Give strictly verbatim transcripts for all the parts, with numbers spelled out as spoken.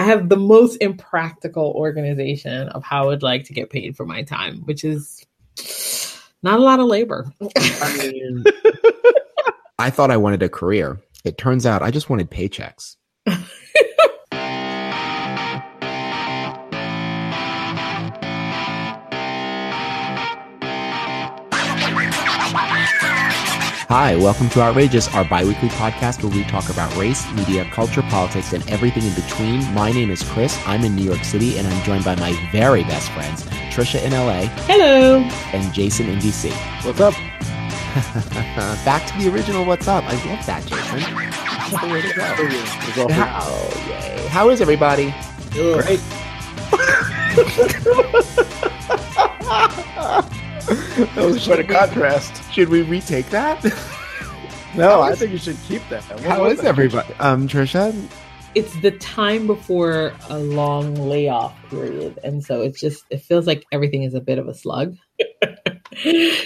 I have the most impractical organization of how I would like to get paid for my time, which is not a lot of labor. I mean, I thought I wanted a career. It turns out I just wanted paychecks. Hi, welcome to Outrageous, our bi-weekly podcast where we talk about race, media, culture, politics, and everything in between. My name is Chris. I'm in New York City, and I'm joined by my very best friends, Trisha in L A. Hello. And Jason in D C. What's up? Back to the original What's Up. I love that, Jason. Way to go. Oh, yay. How is everybody? Ugh. Great. That was quite a contrast. Should we retake that? No, was, I think you should keep that. What how is that? Everybody? Um, Trisha? It's the time before a long layoff period. And so it's just, it feels like everything is a bit of a slug. You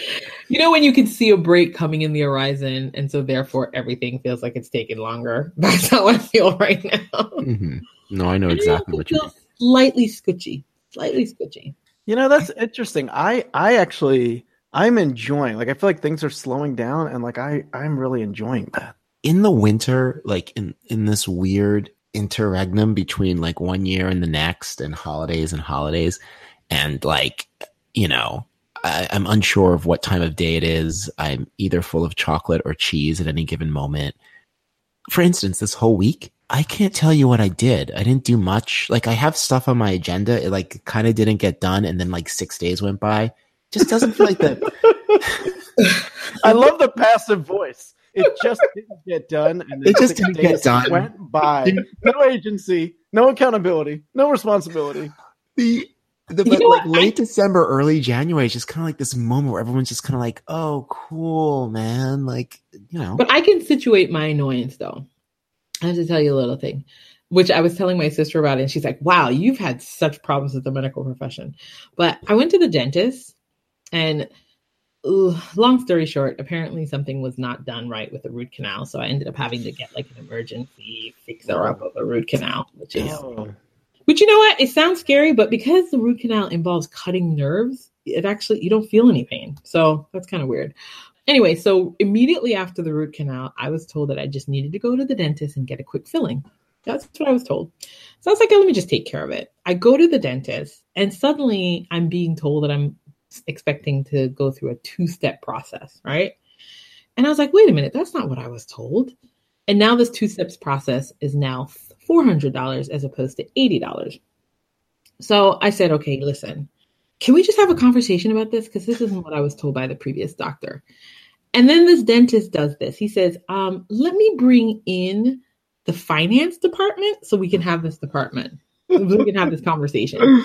know, when you can see a break coming in the horizon. And so therefore everything feels like it's taking longer. That's how I feel right now. Mm-hmm. No, I know exactly I what you mean. Slightly scoochy. Slightly scoochy. You know, that's interesting. I, I actually, I'm enjoying, like, I feel like things are slowing down and like, I, I'm really enjoying that. In the winter, like in, in this weird interregnum between like one year and the next and holidays and holidays. And like, you know, I, I'm unsure of what time of day it is. I'm either full of chocolate or cheese at any given moment. For instance, this whole week, I can't tell you what I did. I didn't do much. Like I have stuff on my agenda. It like kind of didn't get done. And then like six days went by. Just doesn't feel like that. I love the passive voice. It just didn't get done. And then it just didn't get done. Went by. No agency, no accountability, no responsibility. The, the but like late I- December, early January is just kind of like this moment where everyone's just kind of like, oh, cool, man. Like, you know. But I can situate my annoyance though. I have to tell you a little thing, which I was telling my sister about it, and she's like, wow, you've had such problems with the medical profession. But I went to the dentist, and ugh, long story short, apparently something was not done right with the root canal. So I ended up having to get like an emergency fixer-up of a root canal, which is, oh. which you know what? It sounds scary, but because the root canal involves cutting nerves, it actually, you don't feel any pain. So that's kind of weird. Anyway, so immediately after the root canal, I was told that I just needed to go to the dentist and get a quick filling. That's what I was told. So I was like, oh, let me just take care of it. I go to the dentist and suddenly I'm being told that I'm expecting to go through a two-step process, right? And I was like, wait a minute, that's not what I was told. And now this two-steps process is now four hundred dollars as opposed to eighty dollars. So I said, okay, listen. Can we just have a conversation about this? Because this isn't what I was told by the previous doctor. And then this dentist does this. He says, um, let me bring in the finance department so we can have this department. We can have this conversation.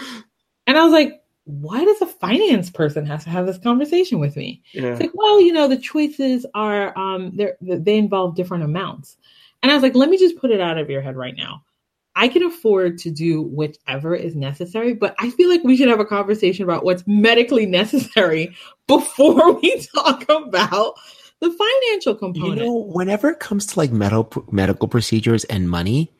And I was like, why does a finance person have to have this conversation with me? Yeah. It's like, well, you know, the choices are, um, they're, they involve different amounts. And I was like, let me just put it out of your head right now. I can afford to do whichever is necessary, but I feel like we should have a conversation about what's medically necessary before we talk about the financial component. You know, whenever it comes to like medical medical procedures and money,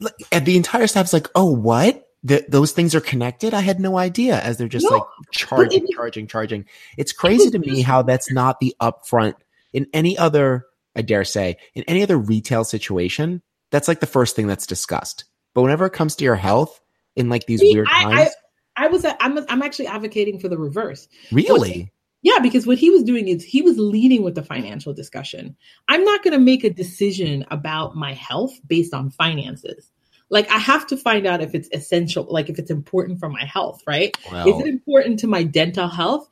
like, the entire staff's like, "Oh, what? Th- those things are connected? I had no idea." As they're just no, like charging, it, charging, charging. It's crazy it to me how that's not the upfront in any other. I dare say in any other retail situation. That's like the first thing that's discussed. But whenever it comes to your health in like these See, weird I, times. I, I was, a, I'm, a, I'm actually advocating for the reverse. Really? What, yeah, because what he was doing is he was leading with the financial discussion. I'm not going to make a decision about my health based on finances. Like I have to find out if it's essential, like if it's important for my health, right? Well, is it important to my dental health?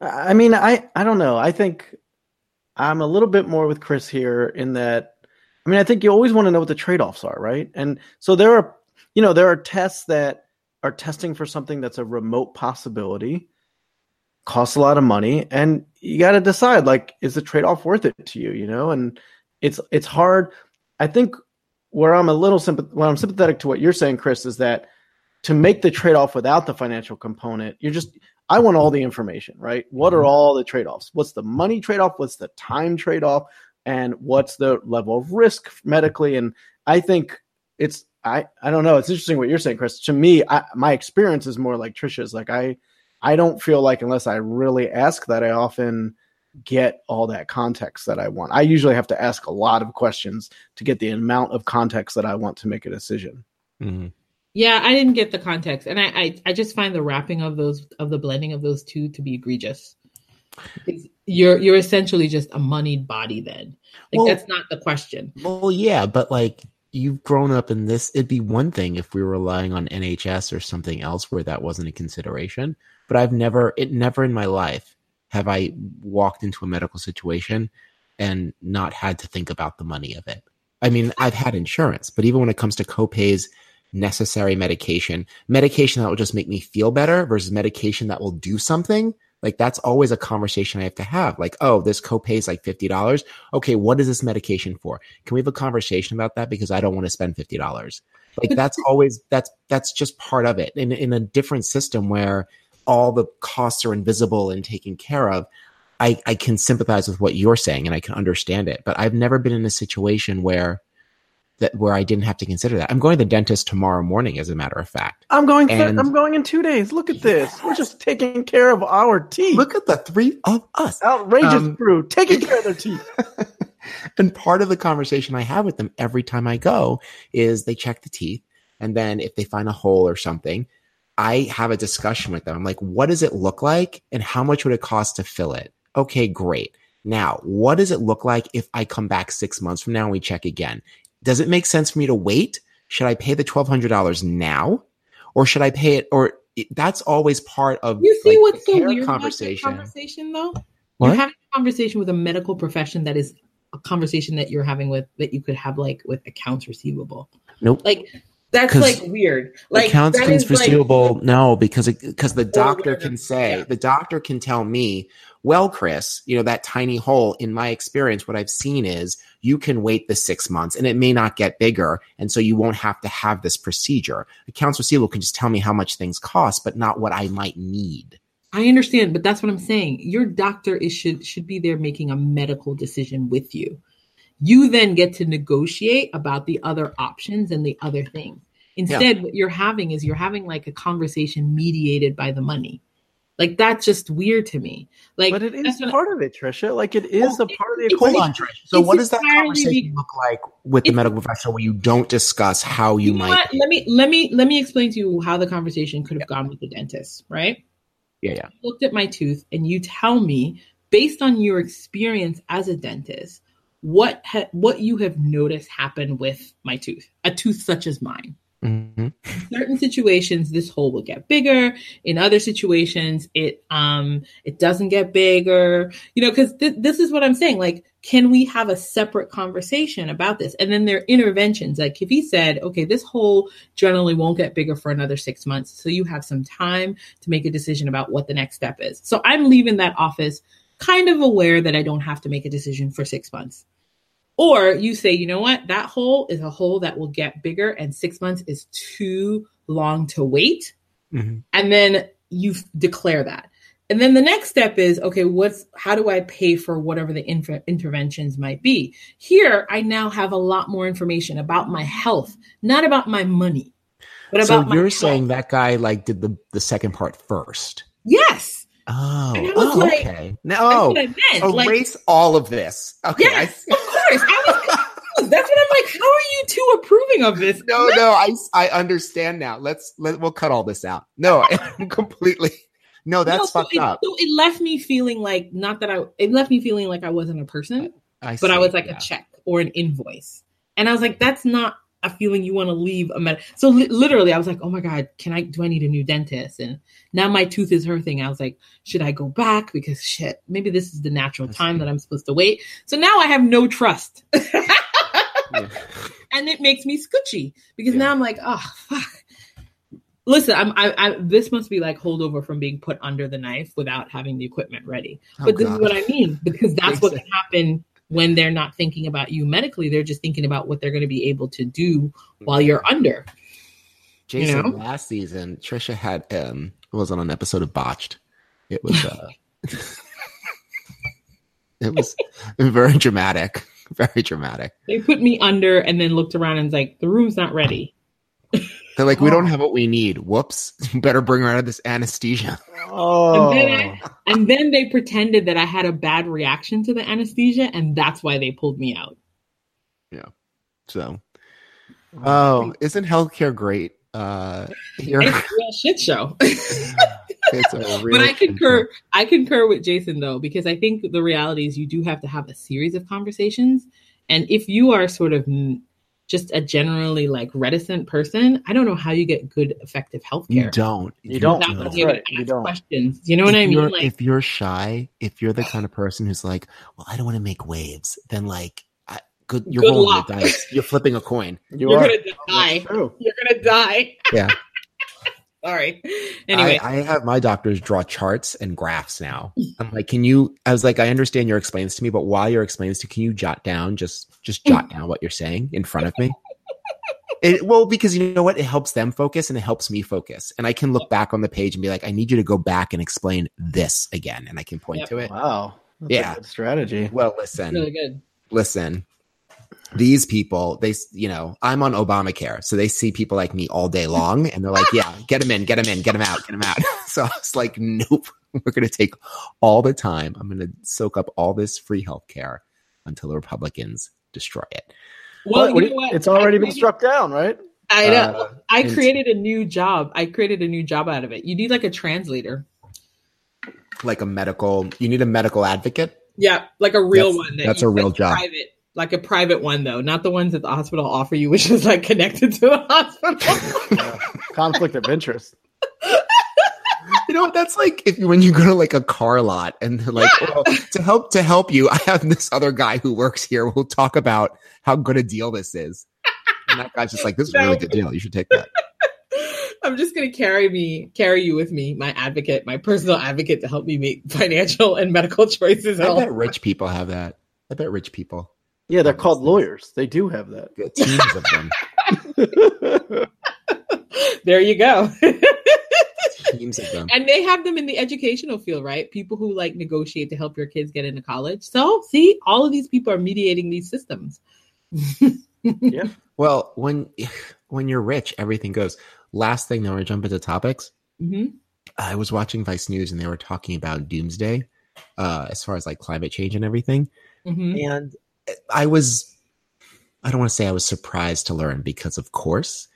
I mean, I, I don't know. I think I'm a little bit more with Chris here in that, I mean, I think you always want to know what the trade-offs are, right? And so there are, you know, there are tests that are testing for something that's a remote possibility, costs a lot of money, and you got to decide, like, is the trade-off worth it to you, you know? And it's it's hard. I think where I'm a little sympath- where I'm sympathetic to what you're saying, Chris, is that to make the trade-off without the financial component, you're just, I want all the information, right? What are all the trade-offs? What's the money trade-off? What's the time trade-off? And what's the level of risk medically? And I think it's I, I don't know. It's interesting what you're saying, Chris. To me, I, my experience is more like Trisha's. Like I I don't feel like unless I really ask that I often get all that context that I want. I usually have to ask a lot of questions to get the amount of context that I want to make a decision. Mm-hmm. Yeah, I didn't get the context. And I, I, I just find the wrapping of those of the blending of those two to be egregious. It's, you're you're essentially just a moneyed body then. Like well, that's not the question. Well, yeah, but like you've grown up in this. It'd be one thing if we were relying on N H S or something else where that wasn't a consideration. But I've never it never in my life have I walked into a medical situation and not had to think about the money of it. I mean, I've had insurance, but even when it comes to co-pays, necessary medication, medication that will just make me feel better versus medication that will do something, like that's always a conversation I have to have. Like, oh, this copay is like fifty dollars. Okay, what is this medication for? Can we have a conversation about that? Because I don't want to spend fifty dollars. Like that's always, that's that's just part of it. In, in a different system where all the costs are invisible and taken care of, I, I can sympathize with what you're saying and I can understand it. But I've never been in a situation where that where I didn't have to consider that. I'm going to the dentist tomorrow morning, as a matter of fact. I'm going th- I'm going in two days. Look at yes. this. We're just taking care of our teeth. Look at the three of us. Outrageous um, crew taking care of their teeth. And part of the conversation I have with them every time I go is they check the teeth. And then if they find a hole or something, I have a discussion with them. I'm like, what does it look like and how much would it cost to fill it? Okay, great. Now, what does it look like if I come back six months from now and we check again? Does it make sense for me to wait? Should I pay the twelve hundred dollars now? Or should I pay it? Or it, that's always part of you see like, what's the so weird conversation. conversation though? What? You're having a conversation with a medical profession that is a conversation that you're having with that you could have like with accounts receivable. Nope. Like that's like weird. Like accounts receivable. Like, no, because because the doctor can say yeah. the doctor can tell me, well, Chris, you know that tiny hole. In my experience, what I've seen is you can wait the six months, and it may not get bigger, and so you won't have to have this procedure. Accounts receivable can just tell me how much things cost, but not what I might need. I understand, but that's what I'm saying. Your doctor is should should be there making a medical decision with you. You then get to negotiate about the other options and the other things. Instead, yeah. what you're having is you're having like a conversation mediated by the money. Like, that's just weird to me. Like, but it is part I, of it, Trisha. Like, it is oh, a part it, of the equation. Hold on, Trisha. So what does that conversation be, look like with the medical professional where you don't discuss how you, you know might? What? Let me let me let me explain to you how the conversation could have yeah. gone with the dentist, right? Yeah, yeah. You looked at my tooth and you tell me, based on your experience as a dentist, what ha- what you have noticed happen with my tooth, a tooth such as mine. Mm-hmm. In certain situations, this hole will get bigger. In other situations, it um it doesn't get bigger. You know, because th- this is what I'm saying. Like, can we have a separate conversation about this? And then there are interventions. Like if he said, okay, this hole generally won't get bigger for another six months. So you have some time to make a decision about what the next step is. So I'm leaving that office kind of aware that I don't have to make a decision for six months. Or you say, you know what, that hole is a hole that will get bigger and six months is too long to wait. Mm-hmm. And then you declare that. And then the next step is, okay, what's how do I pay for whatever the inf- interventions might be? Here, I now have a lot more information about my health, not about my money, but so about my So you're saying that guy like did the, the second part first. Yes. Oh, oh like, okay. No, erase like, all of this. Okay, yes, I, of course. I was, that's what I'm like. How are you two approving of this? No, Let's, no, I, I understand now. Let's let we'll cut all this out. No, I'm completely. No, that's no, so fucked it, up. So it left me feeling like not that I. It left me feeling like I wasn't a person, I, I but see, I was like yeah. a check or an invoice, and I was like, that's not a feeling you want to leave a med. So li- literally I was like, oh my God, can I, do I need a new dentist? And now my tooth is hurting. I was like, should I go back? Because shit, maybe this is the natural That's time good. That I'm supposed to wait. So now I have no trust yeah. and it makes me scoochy because yeah. now I'm like, oh, fuck. Listen, I'm, I, I, this must be like holdover from being put under the knife without having the equipment ready. Oh, but this God. Is what I mean, because that's what can happen when they're not thinking about you medically, they're just thinking about what they're going to be able to do while you're under. Jason, you know? Last season, Trisha had, um, was on an episode of Botched. It was, uh, it was very dramatic. Very dramatic. They put me under and then looked around and was like, the room's not ready. They're like, we oh. don't have what we need. Whoops. Better bring her out of this anesthesia. Oh. And then, I, and then they pretended that I had a bad reaction to the anesthesia, and that's why they pulled me out. Yeah. So, oh, isn't healthcare great? Uh, you're... It's a real shit show. It's a real but I concur. Show. I concur with Jason, though, because I think the reality is you do have to have a series of conversations. And if you are sort of just a generally like reticent person, I don't know how you get good, effective healthcare. You don't. You don't. Not being able to ask questions. You know what I mean? Like, if you're shy, if you're the kind of person who's like, well, I don't want to make waves, then like, I, good, you're good rolling the dice. You're flipping a coin. You you're are. gonna die. Oh, you're gonna die. Yeah. Sorry. Anyway, I, I have my doctors draw charts and graphs now. I'm like, can you? I was like, I understand your explains to me, but while you're explains to, can you jot down just just jot down what you're saying in front of me? It, well, because you know what, it helps them focus and it helps me focus, and I can look back on the page and be like, I need you to go back and explain this again, and I can point yep. to it. Wow, that's yeah, a good strategy. Well, listen, really good. Listen. These people, they, you know, I'm on Obamacare. So they see people like me all day long and they're like, yeah, get them in, get them in, get them out, get them out. So I was like, nope, we're going to take all the time. I'm going to soak up all this free healthcare until the Republicans destroy it. Well, but, you know what? It's already I been created, struck down, right? I know. Uh, I created a new job. I created a new job out of it. You need like a translator. Like a medical, you need a medical advocate? Yeah, like a real that's, one. That that's a real job. Private. Like a private one, though, not the ones that the hospital offer you, which is like connected to the hospital. Yeah. Conflict of interest. You know, that's like if when you go to like a car lot and they're like, oh, to help to help you, I have this other guy who works here. We'll talk about how good a deal this is. And that guy's just like, this is a really good deal. You should take that. I'm just going to carry me, carry you with me, my advocate, my personal advocate to help me make financial and medical choices. I bet rich people have that. I bet rich people. Yeah, they're called lawyers. They do have that. Yeah, teams of them. There you go. Teams of them. And they have them in the educational field, right? People who like negotiate to help your kids get into college. So, see, all of these people are mediating these systems. Yeah. Well, when when you're rich, everything goes. Last thing, now we're jumping to topics. Mm-hmm. I was watching Vice News and they were talking about doomsday uh, as far as like climate change and everything. Mm-hmm. And I was, I don't want to say I was surprised to learn because of course,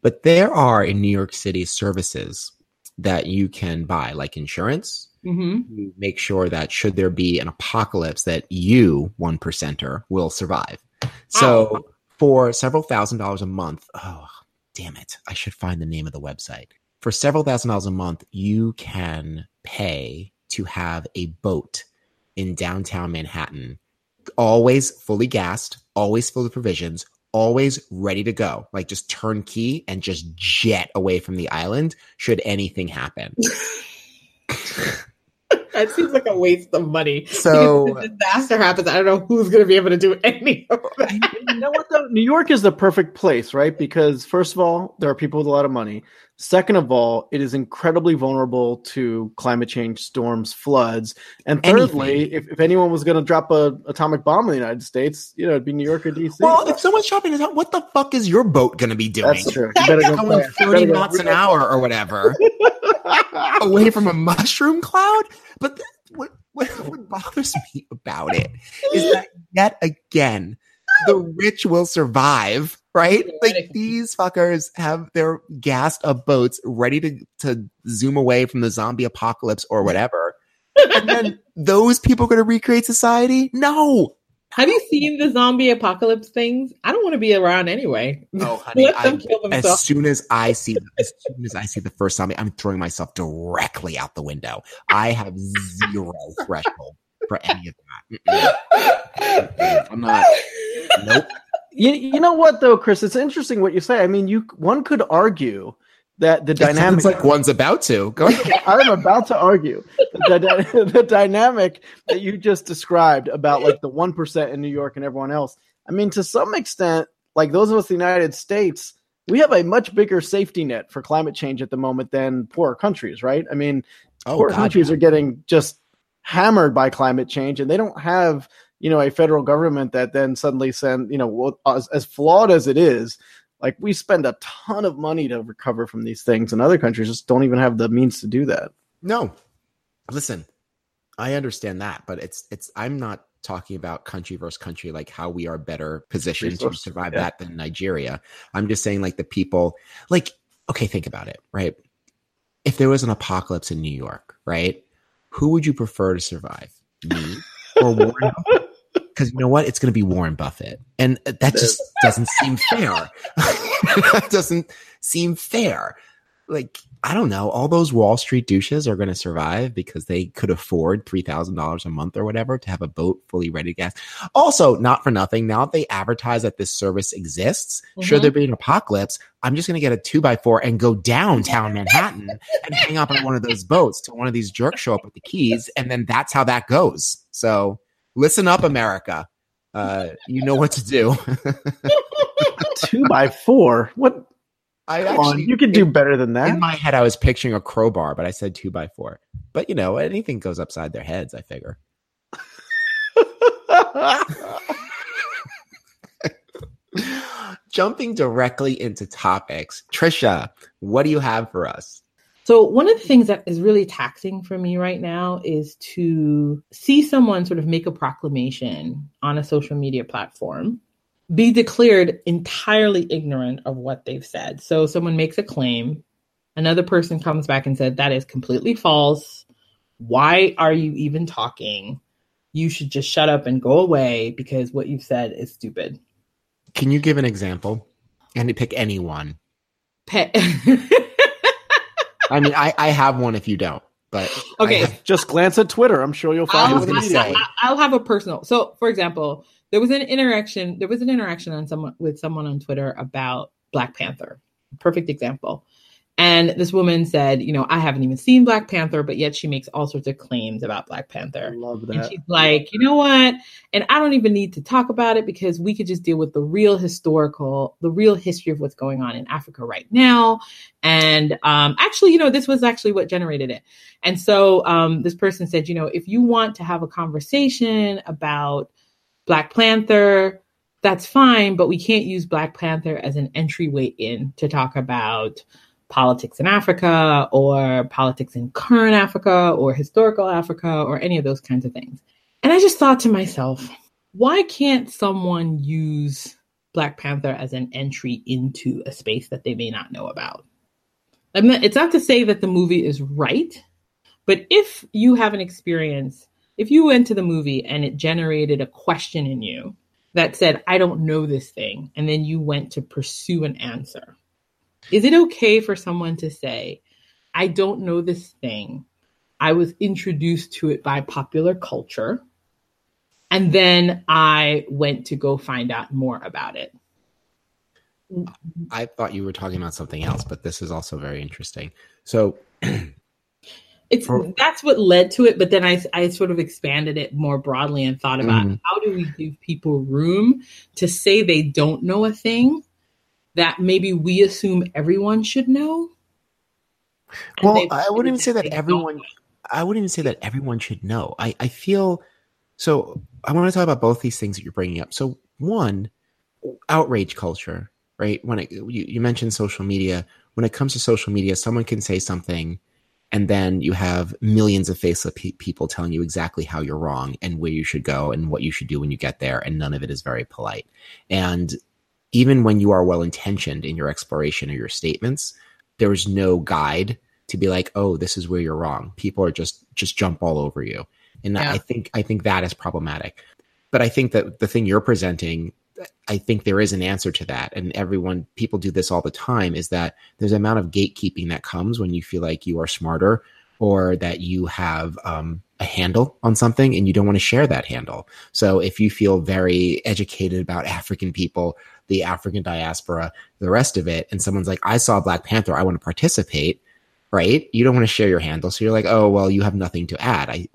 but there are in New York City services that you can buy, like insurance, mm-hmm. to make sure that should there be an apocalypse that you, one percenter, will survive. So oh. for several thousand dollars a month, oh, damn it. I should find the name of the website. For several thousand dollars a month, you can pay to have a boat in downtown Manhattan always fully gassed, always filled with provisions, always ready to go. Like just turnkey and just jet away from the island should anything happen. That seems like a waste of money. So if a disaster happens, I don't know who's going to be able to do any of that. You know what though? New York is the perfect place, right? Because first of all, there are people with a lot of money. Second of all, it is incredibly vulnerable to climate change, storms, floods. And thirdly, if, if anyone was going to drop a atomic bomb in the United States, you know, it'd be New York or D C. Well, if someone's shopping, what the fuck is your boat going to be doing? That's true. You better go going thirty knots an hour or whatever. Away from a mushroom cloud? But th- what, what, what bothers me about it is that yet again, the rich will survive. Right? Like these fuckers have their gassed up boats ready to, to zoom away from the zombie apocalypse or whatever. And then those people are going to recreate society? No. Have you seen the zombie apocalypse things? I don't want to be around anyway. Oh, honey. Let them I, kill themselves. As soon as I see as soon as I see the first zombie, I'm throwing myself directly out the window. I have zero threshold for any of that. Mm-mm. I'm not. Nope. You, you know what, though, Chris? It's interesting what you say. I mean, you one could argue that the dynamic... It's like one's about to. Go ahead. I'm about to argue that the, the dynamic that you just described about like the one percent in New York and everyone else. I mean, to some extent, like those of us in the United States, we have a much bigger safety net for climate change at the moment than poorer countries, right? I mean, oh, poorer God, countries yeah. are getting just hammered by climate change, and they don't have... you know, a federal government that then suddenly send, you know, as, as flawed as it is, like we spend a ton of money to recover from these things, and other countries just don't even have the means to do that. No, listen, I understand that, but it's, it's, I'm not talking about country versus country, like how we are better positioned Resource. to survive yeah. that than Nigeria. I'm just saying, like, the people, like, okay, think about it, right? If there was an apocalypse in New York, right? Who would you prefer to survive? Me or Warren Buffett? Because you know what? It's going to be Warren Buffett. And that just doesn't seem fair. That doesn't seem fair. Like, I don't know. All those Wall Street douches are going to survive because they could afford three thousand dollars a month or whatever to have a boat fully ready to gas. Also, not for nothing, now that they advertise that this service exists, mm-hmm. should there be an apocalypse, I'm just going to get a two by four and go downtown Manhattan and hang up on one of those boats till one of these jerks show up with the keys. And then that's how that goes. So listen up, America. Uh, you know what to do. Two by four? What? I Come actually, on, you can do it, better than that. In my head, I was picturing a crowbar, but I said two by four. But, you know, anything goes upside their heads, I figure. Jumping directly into topics. Trisha, what do you have for us? So one of the things that is really taxing for me right now is to see someone sort of make a proclamation on a social media platform, be declared entirely ignorant of what they've said. So someone makes a claim. Another person comes back and said, that is completely false. Why are you even talking? You should just shut up and go away because what you've said is stupid. Can you give an example? And pick anyone. Pe- I mean, I, I have one if you don't. But okay, have- just glance at Twitter. I'm sure you'll find I'll, it. I'll, I'll have a personal. So, for example, there was an interaction. There was an interaction on someone with someone on Twitter about Black Panther. Perfect example. And this woman said, you know, I haven't even seen Black Panther, but yet she makes all sorts of claims about Black Panther. Love that. And she's like, you know what? And I don't even need to talk about it because we could just deal with the real historical, the real history of what's going on in Africa right now. And um, actually, you know, this was actually what generated it. And so um, this person said, you know, if you want to have a conversation about Black Panther, that's fine, but we can't use Black Panther as an entryway in to talk about politics in Africa or politics in current Africa or historical Africa or any of those kinds of things. And I just thought to myself, why can't someone use Black Panther as an entry into a space that they may not know about? I mean, it's not to say that the movie is right, but if you have an experience, if you went to the movie and it generated a question in you that said, I don't know this thing, and then you went to pursue an answer, is it okay for someone to say, I don't know this thing. I was introduced to it by popular culture, and then I went to go find out more about it? I thought you were talking about something else, but this is also very interesting. So it's for, that's what led to it. But then I, I sort of expanded it more broadly and thought about mm. how do we give people room to say they don't know a thing that maybe we assume everyone should know? Well, I wouldn't even say that everyone, I wouldn't even say that everyone should know. I, I feel, so I want to talk about both these things that you're bringing up. So one, outrage culture, right? When it, you, you mentioned social media, when it comes to social media, someone can say something and then you have millions of faceless pe- people telling you exactly how you're wrong and where you should go and what you should do when you get there. And none of it is very polite. And even when you are well-intentioned in your exploration or your statements, there is no guide to be like, oh, this is where you're wrong. People are just, just jump all over you. And yeah. I think, I think that is problematic, but I think that the thing you're presenting, I think there is an answer to that. And everyone, people do this all the time, is that there's an amount of gatekeeping that comes when you feel like you are smarter or that you have, um, a handle on something and you don't want to share that handle. So if you feel very educated about African people, the African diaspora, the rest of it, and someone's like, I saw Black Panther, I want to participate, right? You don't want to share your handle. So you're like, oh, well, you have nothing to add. I,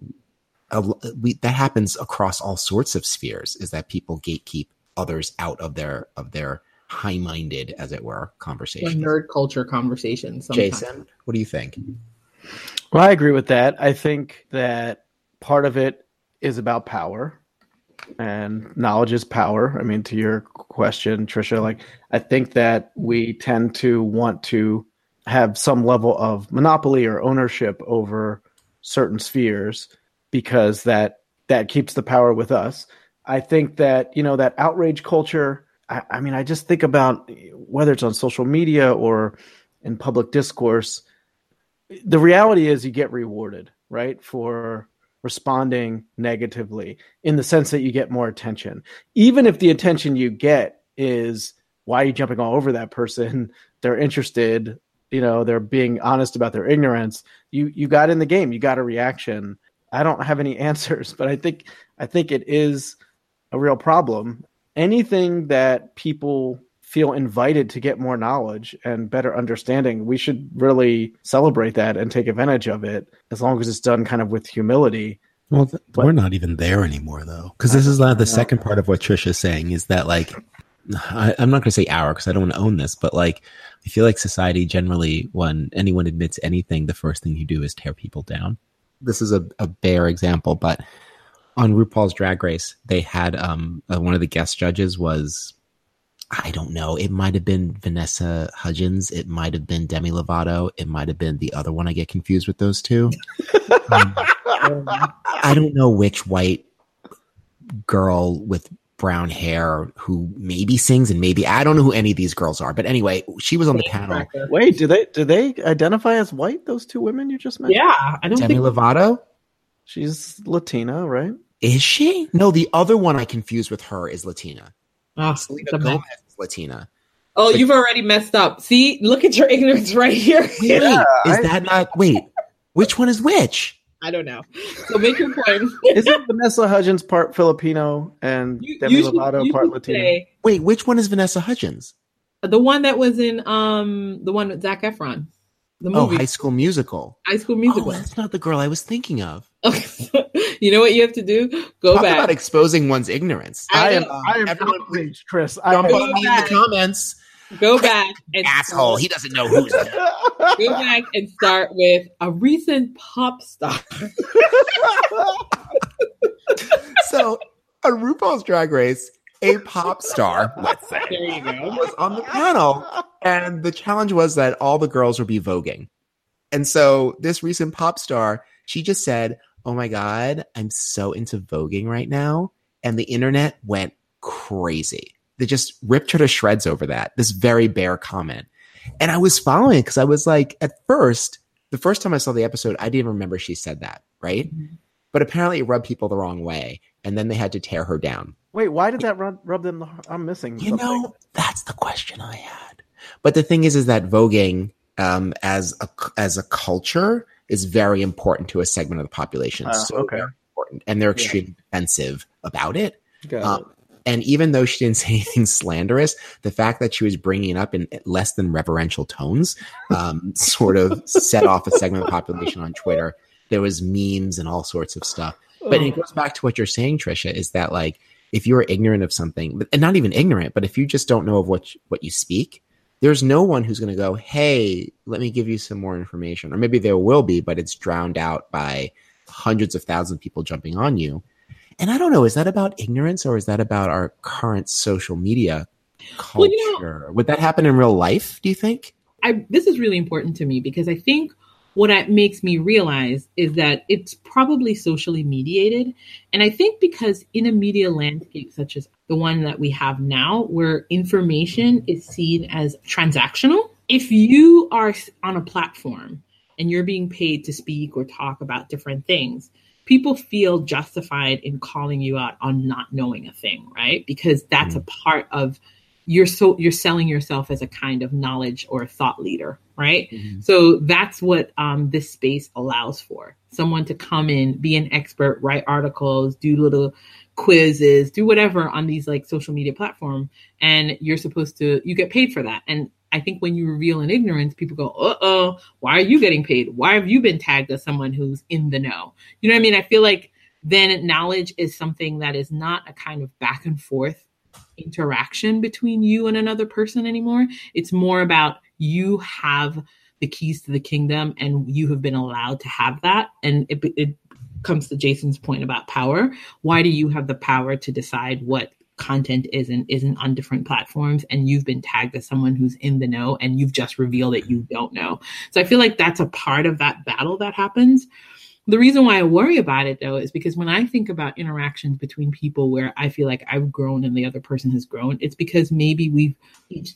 a, we, that happens across all sorts of spheres, is that people gatekeep others out of their, of their high-minded, as it were, conversations. Like nerd culture conversations. Sometimes. Jason, what do you think? Well, I agree with that. I think that part of it is about power. and knowledge is power. I mean, to your question, Trisha, like, I think that we tend to want to have some level of monopoly or ownership over certain spheres because that that keeps the power with us. I think that, you know, that outrage culture, I, I mean, I just think about whether it's on social media or in public discourse, the reality is you get rewarded, right, for responding negatively in the sense that you get more attention. Even if the attention you get is, why are you jumping all over that person? They're interested, you know, they're being honest about their ignorance. You you got in the game, you got a reaction. I don't have any answers, but I think I think it is a real problem. Anything that people feel invited to get more knowledge and better understanding, we should really celebrate that and take advantage of it, as long as it's done kind of with humility. Well, th- but, we're not even there anymore, though, because this is like the second part of what Trisha's saying is that, like, I, I'm not going to say our, because I don't want to own this, but, like, I feel like society generally, when anyone admits anything, the first thing you do is tear people down. This is a, a bare example, but on RuPaul's Drag Race, they had um, uh, one of the guest judges was, I don't know, it might have been Vanessa Hudgens, it might have been Demi Lovato, it might have been the other one. I get confused with those two. um, I don't know which white girl with brown hair who maybe sings and maybe I don't know who any of these girls are, but anyway, she was on the panel. Wait, do they do they identify as white? Those two women you just mentioned? Yeah, I don't Demi think Lovato. She's Latina, right? Is she? No, the other one I confused with her is Latina. Oh, Selena Gomez is Latina. Oh, but you've already messed up. See, look at your ignorance right here. Yeah, wait, is I, that not? Wait, which one is which? I don't know. So make your point. Isn't Vanessa Hudgens part Filipino and you, Demi you Lovato should, part Latino? Say, wait, which one is Vanessa Hudgens? The one that was in um the one with Zac Efron. The movie. Oh, High School Musical. High School Musical. Oh, that's not the girl I was thinking of. You know what you have to do? Go Talk back. Talk about exposing one's ignorance. I, I am. Um, I am everyone, please, Chris. I am in the comments. Go back and asshole. Start. He doesn't know who's. Go back and start with a recent pop star. So, on RuPaul's Drag Race, a pop star, let's say, there you go, was on the panel, and the challenge was that all the girls would be voguing. And so, this recent pop star, she just said, "Oh my God, I'm so into voguing right now." And the internet went crazy. They just ripped her to shreds over that, this very bare comment. And I was following it because I was like, at first, the first time I saw the episode, I didn't even remember she said that, right? Mm-hmm. But apparently it rubbed people the wrong way. And then they had to tear her down. Wait, why did that rub, rub them? The, I'm missing You something. Know, that's the question I had. But the thing is, is that voguing um, as a, as a culture is very important to a segment of the population. Uh, so okay. Very important. And they're extremely yeah. defensive about it. Um, it. And even though she didn't say anything slanderous, the fact that she was bringing it up in less than reverential tones um, sort of set off a segment of the population on Twitter. There was memes and all sorts of stuff. But it goes back to what you're saying, Trisha, is that, like, if you're ignorant of something, and not even ignorant, but if you just don't know of what you, what you speak, there's no one who's going to go, hey, let me give you some more information. Or maybe there will be, but it's drowned out by hundreds of thousands of people jumping on you. And I don't know, is that about ignorance or is that about our current social media culture? Well, you know, would that happen in real life, do you think? I, this is really important to me because I think what that makes me realize is that it's probably socially mediated. And I think because in a media landscape such as the one that we have now, where information is seen as transactional, if you are on a platform and you're being paid to speak or talk about different things, people feel justified in calling you out on not knowing a thing, right? Because that's mm-hmm. a part of you're so you're selling yourself as a kind of knowledge or a thought leader, right? Mm-hmm. So that's what um, this space allows for. Someone to come in, be an expert, write articles, do little quizzes, do whatever on these like social media platform. And you're supposed to, you get paid for that. And I think when you reveal an ignorance, people go, uh-oh, why are you getting paid? Why have you been tagged as someone who's in the know? You know what I mean? I feel like then knowledge is something that is not a kind of back and forth interaction between you and another person anymore. It's more about you have the keys to the kingdom and you have been allowed to have that. And it, it comes to Jason's point about power. Why do you have the power to decide what content is and isn't on different platforms, and you've been tagged as someone who's in the know and you've just revealed that you don't know? So I feel like that's a part of that battle that happens. The reason why I worry about it, though, is because when I think about interactions between people where I feel like I've grown and the other person has grown, it's because maybe we've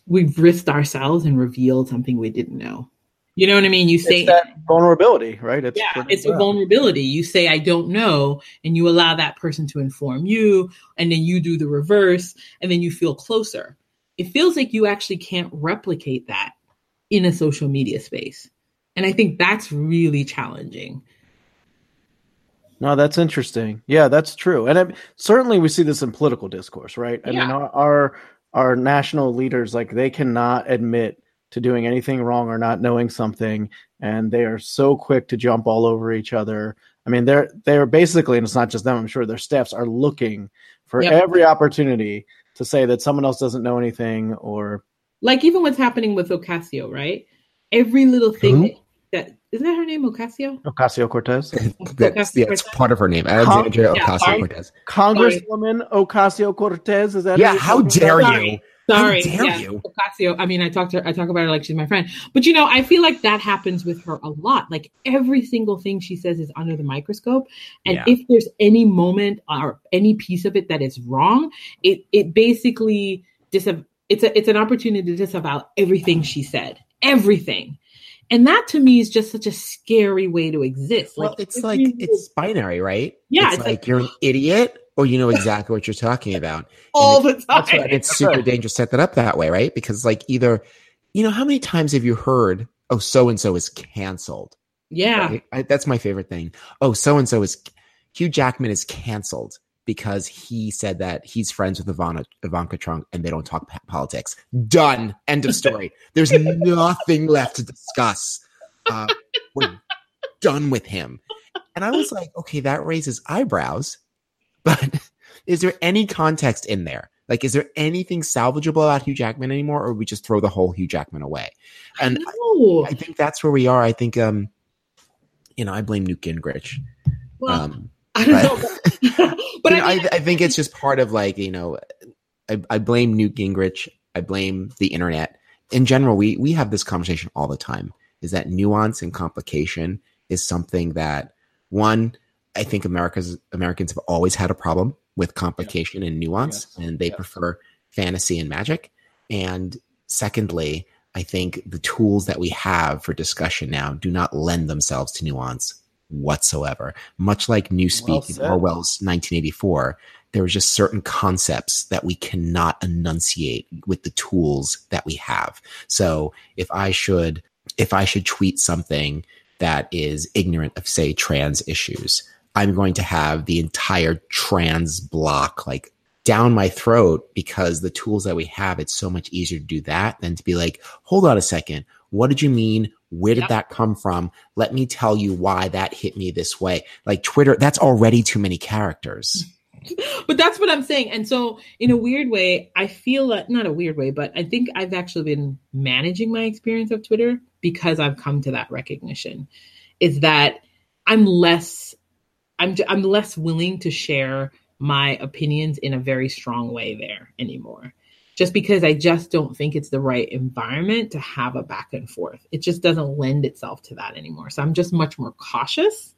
we've risked ourselves and revealed something we didn't know. You know what I mean? You say it's that vulnerability, right? It's yeah, it's well. a vulnerability. You say, I don't know, and you allow that person to inform you, and then you do the reverse, and then you feel closer. It feels like you actually can't replicate that in a social media space. And I think that's really challenging. No, that's interesting. Yeah, that's true. And it, certainly we see this in political discourse, right? I yeah. mean, our, our our national leaders, like, they cannot admit to doing anything wrong or not knowing something, and they are so quick to jump all over each other. I mean, they're they're basically, and it's not just them, I'm sure their staffs are looking for yep. every opportunity to say that someone else doesn't know anything, or like even what's happening with Ocasio, right? Every little thing mm-hmm. that isn't that her name, Ocasio? Ocasio Cortez. That's yeah, it's part of her name, Alexandria Con- Ocasio Cortez. Yeah, Congresswoman Ocasio Cortez, is that? Yeah. How dare you? Sorry, yeah, you. Ocasio. I mean, I talk to her, I talk about her like she's my friend, but you know, I feel like that happens with her a lot. Like every single thing she says is under the microscope, and yeah. if there's any moment or any piece of it that is wrong, it it basically disav- It's a it's an opportunity to disavow everything she said, everything, and that to me is just such a scary way to exist. Like, well, it's like you, it's binary, right? Yeah, it's, it's like, like you're an idiot. Or you know exactly what you're talking about. All the time. That's right. It's super dangerous to set that up that way, right? Because like either, you know, how many times have you heard, oh, so-and-so is canceled? Yeah. Right? I, that's my favorite thing. Oh, so-and-so is, Hugh Jackman is canceled because he said that he's friends with Ivana, Ivanka Trump and they don't talk p- politics. Done. End of story. There's nothing left to discuss. Uh, we're done with him. And I was like, okay, that raises eyebrows. But is there any context in there? Like, is there anything salvageable about Hugh Jackman anymore, or we just throw the whole Hugh Jackman away? And I, I think that's where we are. I think, um, you know, I blame Newt Gingrich. Well, um, I don't but, know. But you know, I, mean, I, I think it's just part of like, you know, I, I blame Newt Gingrich. I blame the internet. In general, we we have this conversation all the time, is that nuance and complication is something that, one, I think America's Americans have always had a problem with complication yeah. and nuance, yes. and they yeah. prefer fantasy and magic. And secondly, I think the tools that we have for discussion now do not lend themselves to nuance whatsoever. Much like Newspeak well in Orwell's nineteen eighty-four, there are just certain concepts that we cannot enunciate with the tools that we have. So if I should, if I should tweet something that is ignorant of, say, trans issues, I'm going to have the entire trans block like down my throat, because the tools that we have, it's so much easier to do that than to be like, hold on a second. What did you mean? Where did yep. that come from? Let me tell you why that hit me this way. Like Twitter, that's already too many characters. But that's what I'm saying. And so in a weird way, I feel that, not a weird way, but I think I've actually been managing my experience of Twitter because I've come to that recognition, is that I'm less I'm, I'm less willing to share my opinions in a very strong way there anymore, just because I just don't think it's the right environment to have a back and forth. It just doesn't lend itself to that anymore. So I'm just much more cautious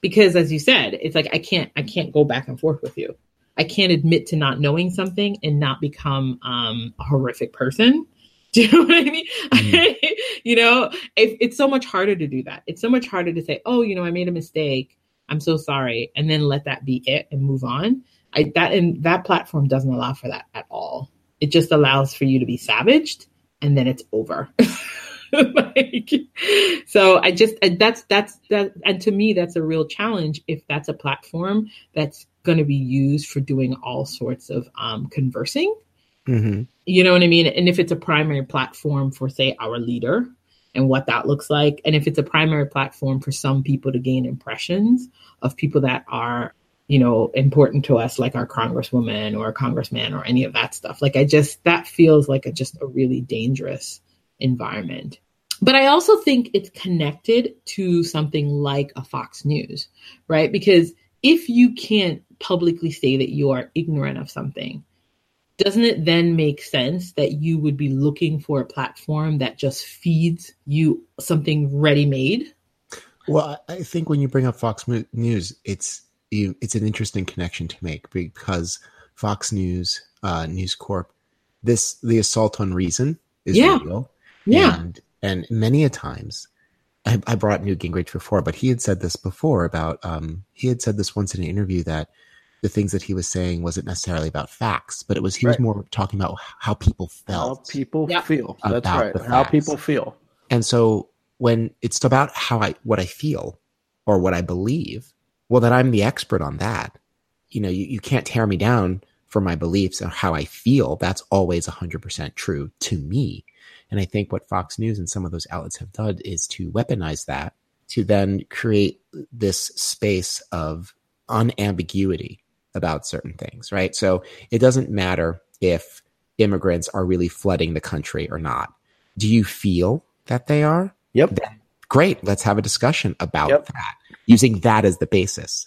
because, as you said, it's like, I can't, I can't go back and forth with you. I can't admit to not knowing something and not become um, a horrific person. Do you know what I mean? Mm-hmm. You know, it, it's so much harder to do that. It's so much harder to say, oh, you know, I made a mistake. I'm so sorry, and then let that be it and move on. I, that and that platform doesn't allow for that at all. It just allows for you to be savaged, and then it's over. like, so I just I, that's that's that, and to me that's a real challenge if that's a platform that's going to be used for doing all sorts of um, conversing. Mm-hmm. You know what I mean? And if it's a primary platform for, say, our leader, and what that looks like. And if it's a primary platform for some people to gain impressions of people that are, you know, important to us, like our congresswoman or congressman or any of that stuff. Like I just, that feels like a, just a really dangerous environment. But I also think it's connected to something like a Fox News, right? Because if you can't publicly say that you are ignorant of something, doesn't it then make sense that you would be looking for a platform that just feeds you something ready-made? Well, I think when you bring up Fox News, it's it's an interesting connection to make, because Fox News, uh, News Corp, this the assault on reason is yeah. real. Yeah. And, and many a times, I, I brought Newt Gingrich before, but he had said this before about, um, he had said this once in an interview that the things that he was saying wasn't necessarily about facts, but it was, he right. was more talking about how people felt. How people yeah. feel. That's right. How people feel. And so when it's about how I, what I feel or what I believe, well, then I'm the expert on that. You know, you, you can't tear me down for my beliefs or how I feel. That's always one hundred percent true to me. And I think what Fox News and some of those outlets have done is to weaponize that to then create this space of unambiguity about certain things, right? So it doesn't matter if immigrants are really flooding the country or not. Do you feel that they are? Yep. Then, great. Let's have a discussion about yep. that, using that as the basis.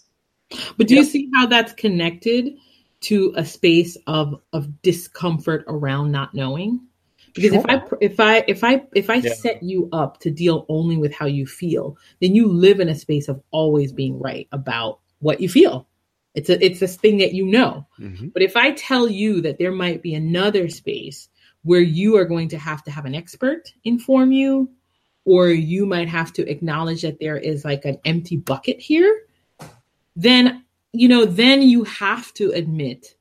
But do yep. you see how that's connected to a space of, of discomfort around not knowing? Because sure. if I if I if I if I yeah. set you up to deal only with how you feel, then you live in a space of always being right about what you feel. It's a it's this thing that you know. Mm-hmm. But if I tell you that there might be another space where you are going to have to have an expert inform you, or you might have to acknowledge that there is like an empty bucket here, then you know then you have to admit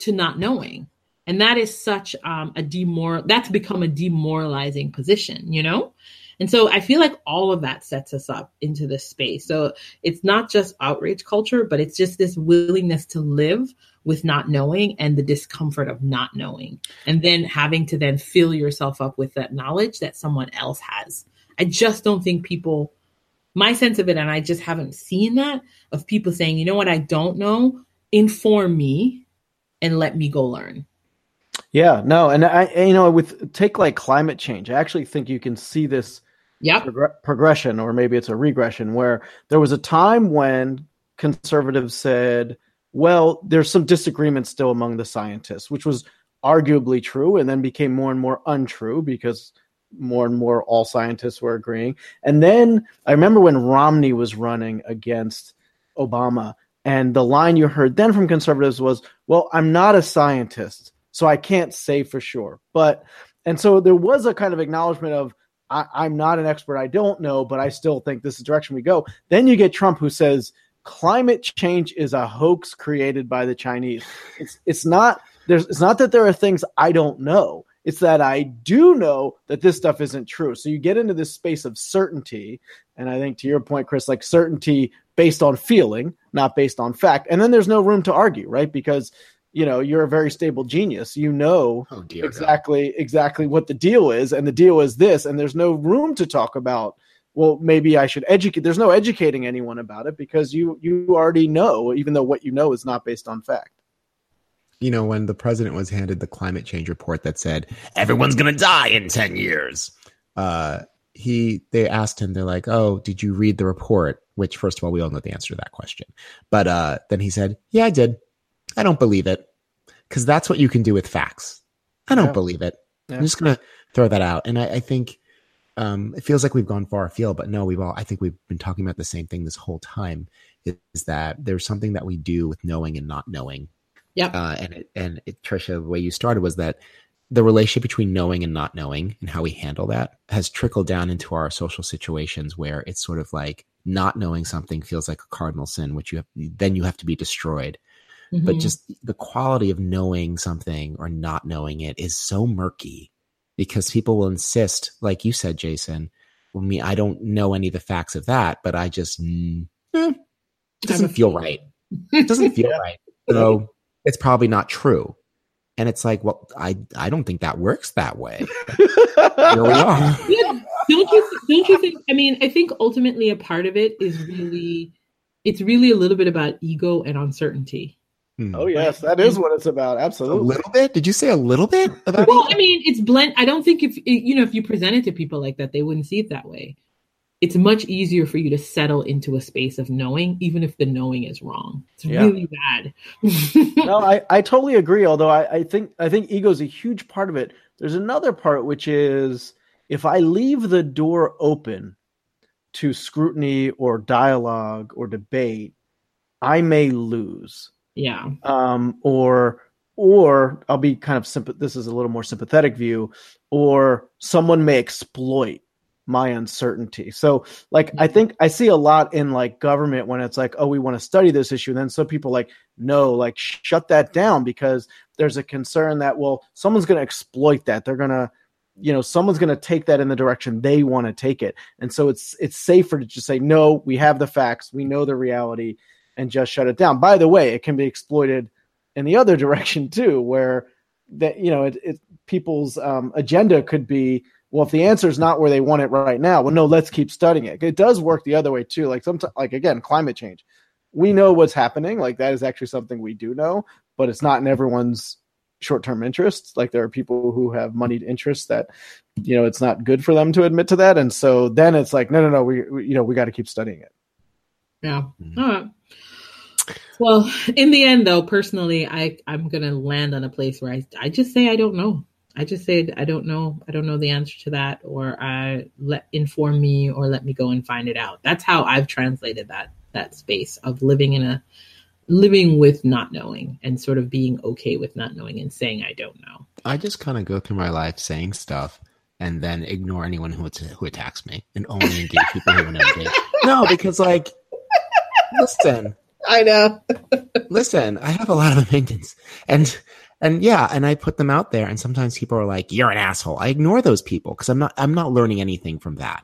to not knowing. And that is such um, a demoral. That's become a demoralizing position, you know? And so I feel like all of that sets us up into this space. So it's not just outrage culture, but it's just this willingness to live with not knowing and the discomfort of not knowing. And then having to then fill yourself up with that knowledge that someone else has. I just don't think people, my sense of it, and I just haven't seen that, of people saying, you know what, I don't know, inform me and let me go learn. Yeah, no, and I, you know, with take like climate change, I actually think you can see this yep. prog- progression, or maybe it's a regression, where there was a time when conservatives said, well, there's some disagreement still among the scientists, which was arguably true, and then became more and more untrue because more and more all scientists were agreeing. And then I remember when Romney was running against Obama, and the line you heard then from conservatives was, well, I'm not a scientist, so I can't say for sure. But, and so there was a kind of acknowledgement of, I, I'm not an expert, I don't know, but I still think this is the direction we go. Then you get Trump, who says climate change is a hoax created by the Chinese. It's it's not there's it's not that there are things I don't know. It's that I do know that this stuff isn't true. So you get into this space of certainty. And I think to your point, Chris, like certainty based on feeling, not based on fact. And then there's no room to argue, right? Because you know, you're a very stable genius. You know oh, dear exactly, God. exactly what the deal is. And the deal is this, and there's no room to talk about, well, maybe I should educate. There's no educating anyone about it because you, you already know, even though what you know is not based on fact. You know, when the president was handed the climate change report that said, everyone's going to die in ten years. Uh, he, they asked him, they're like, oh, did you read the report? Which first of all, we all know the answer to that question. But uh, then he said, yeah, I did. I don't believe it, because that's what you can do with facts. I don't yeah. believe it. Yeah. I'm just going to throw that out. And I, I think um, it feels like we've gone far afield, but no, we've all, I think we've been talking about the same thing this whole time, is, is that there's something that we do with knowing and not knowing. Yeah. Uh, and it, and it, Trisha, the way you started was that the relationship between knowing and not knowing and how we handle that has trickled down into our social situations, where it's sort of like not knowing something feels like a cardinal sin, which you have, then you have to be destroyed. Mm-hmm. But just the quality of knowing something or not knowing it is so murky, because people will insist, like you said, Jason, well, me, I don't know any of the facts of that, but I just, mm, eh, it doesn't feel right. It doesn't feel right. So it's probably not true. And it's like, well, I, I don't think that works that way. Here we are. Yeah. Don't you, don't you think, I mean, I think ultimately a part of it is really, it's really a little bit about ego and uncertainty. Mm. Oh yes, that is what it's about. Absolutely. A little bit? Did you say a little bit about? Well, it? I mean, it's blend. I don't think if you know if you present it to people like that, they wouldn't see it that way. It's much easier for you to settle into a space of knowing, even if the knowing is wrong. It's yeah. really bad. No, I, I totally agree. Although I, I think I think ego is a huge part of it. There's another part, which is if I leave the door open to scrutiny or dialogue or debate, I may lose. Yeah. Um, or or I'll be kind of sympath- this is a little more sympathetic view, or someone may exploit my uncertainty. So like I think I see a lot in like government when it's like, oh, we want to study this issue. And then some people like, no, like shut that down because there's a concern that, well, someone's gonna exploit that. They're gonna, you know, someone's gonna take that in the direction they want to take it. And so it's it's safer to just say, no, we have the facts, we know the reality. And just shut it down. By the way, it can be exploited in the other direction too, where that you know it, it, people's um, agenda could be, well, if the answer is not where they want it right now, well, no, let's keep studying it. It does work the other way too. Like sometimes, like again, climate change. We know what's happening. Like that is actually something we do know, but it's not in everyone's short-term interests. Like there are people who have moneyed interests that, you know, it's not good for them to admit to that. And so then it's like, no, no, no, we, we you know, we got to keep studying it. Yeah. Mm-hmm. All right. Well, in the end, though, personally, I, I'm going to land on a place where I, I just say I don't know. I just say I don't know. I don't know the answer to that, or I let inform me or let me go and find it out. That's how I've translated that that space of living in a living with not knowing and sort of being okay with not knowing and saying I don't know. I just kind of go through my life saying stuff and then ignore anyone who who attacks me and only engage people who want to engage. No, because like, listen. I know. Listen, I have a lot of opinions. And and yeah, and I put them out there. And sometimes people are like, you're an asshole. I ignore those people because I'm not I'm not learning anything from that.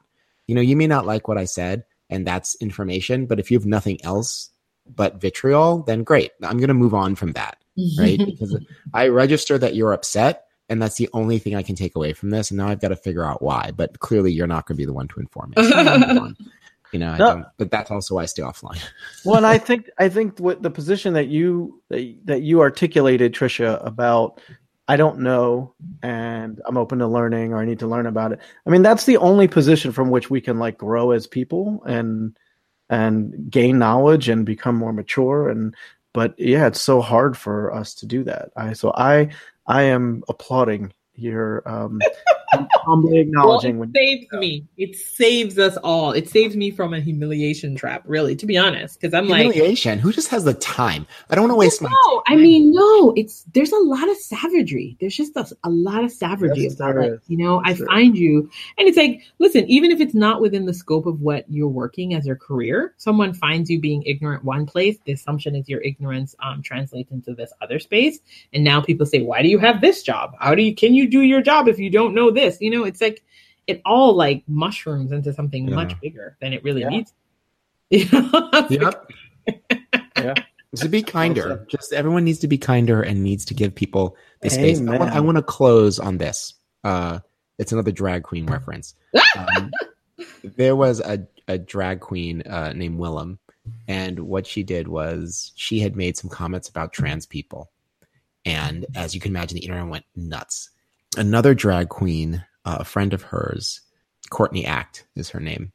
You know, you may not like what I said, and that's information, but if you have nothing else but vitriol, then great. I'm gonna move on from that. Right? Because I register that you're upset, and that's the only thing I can take away from this. And now I've got to figure out why. But clearly you're not gonna be the one to inform me. So I'm gonna move on. You know, I no. don't, but that's also why I stay offline. Well, and I think I think what the position that you that you articulated, Trisha, about I don't know and I'm open to learning or I need to learn about it. I mean, that's the only position from which we can like grow as people and and gain knowledge and become more mature. And but yeah, it's so hard for us to do that. I so I I am applauding your. Um, humbly acknowledging well, it saves you know. me. It saves us all. It saves me from a humiliation trap, really, to be honest. Because I'm humiliation. like humiliation. Who just has the time? I don't want to waste no, my time. I mean, no, it's there's a lot of savagery. There's just a, a lot of savagery yes, about it. You know, I sure. find you and it's like, listen, even if it's not within the scope of what you're working as your career, someone finds you being ignorant one place, the assumption is your ignorance um translates into this other space. And now people say, why do you have this job? How do you can you do your job if you don't know this? You know, it's like it all like mushrooms into something yeah. much bigger than it really yeah. needs. You know? Yep. yeah. To be kinder. Just everyone needs to be kinder and needs to give people the space. I want, I want to close on this. Uh, it's another drag queen reference. Um, there was a, a drag queen uh, named Willem, and what she did was she had made some comments about trans people. And as you can imagine, the internet went nuts. Another drag queen, uh, a friend of hers, Courtney Act is her name.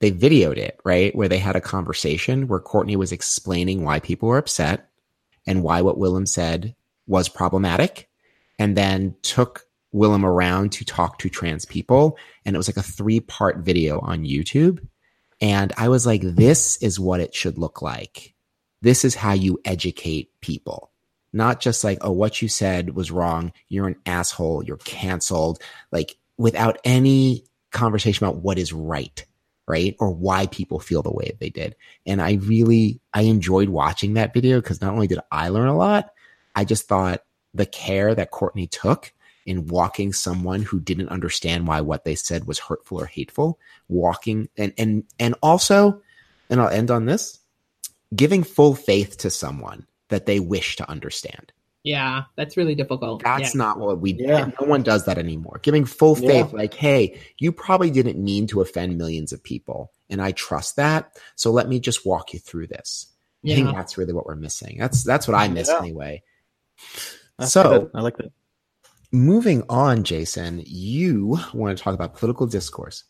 They videoed it, right? Where they had a conversation where Courtney was explaining why people were upset and why what Willem said was problematic, and then took Willem around to talk to trans people. And it was like a three-part video on YouTube. And I was like, this is what it should look like. This is how you educate people. Not just like, oh, what you said was wrong. You're an asshole. You're canceled. Like without any conversation about what is right, right? Or why people feel the way they did. And I really, I enjoyed watching that video because not only did I learn a lot, I just thought the care that Courtney took in walking someone who didn't understand why what they said was hurtful or hateful, walking and, and, and also, and I'll end on this, giving full faith to someone that they wish to understand. Yeah, that's really difficult. That's yeah. not what we do. Yeah. No one does that anymore. Giving full faith, yeah. like, hey, you probably didn't mean to offend millions of people, and I trust that, so let me just walk you through this. Yeah. I think that's really what we're missing. That's that's what I miss yeah. anyway. That's so good. I like that. Moving on, Jason, you want to talk about political discourse.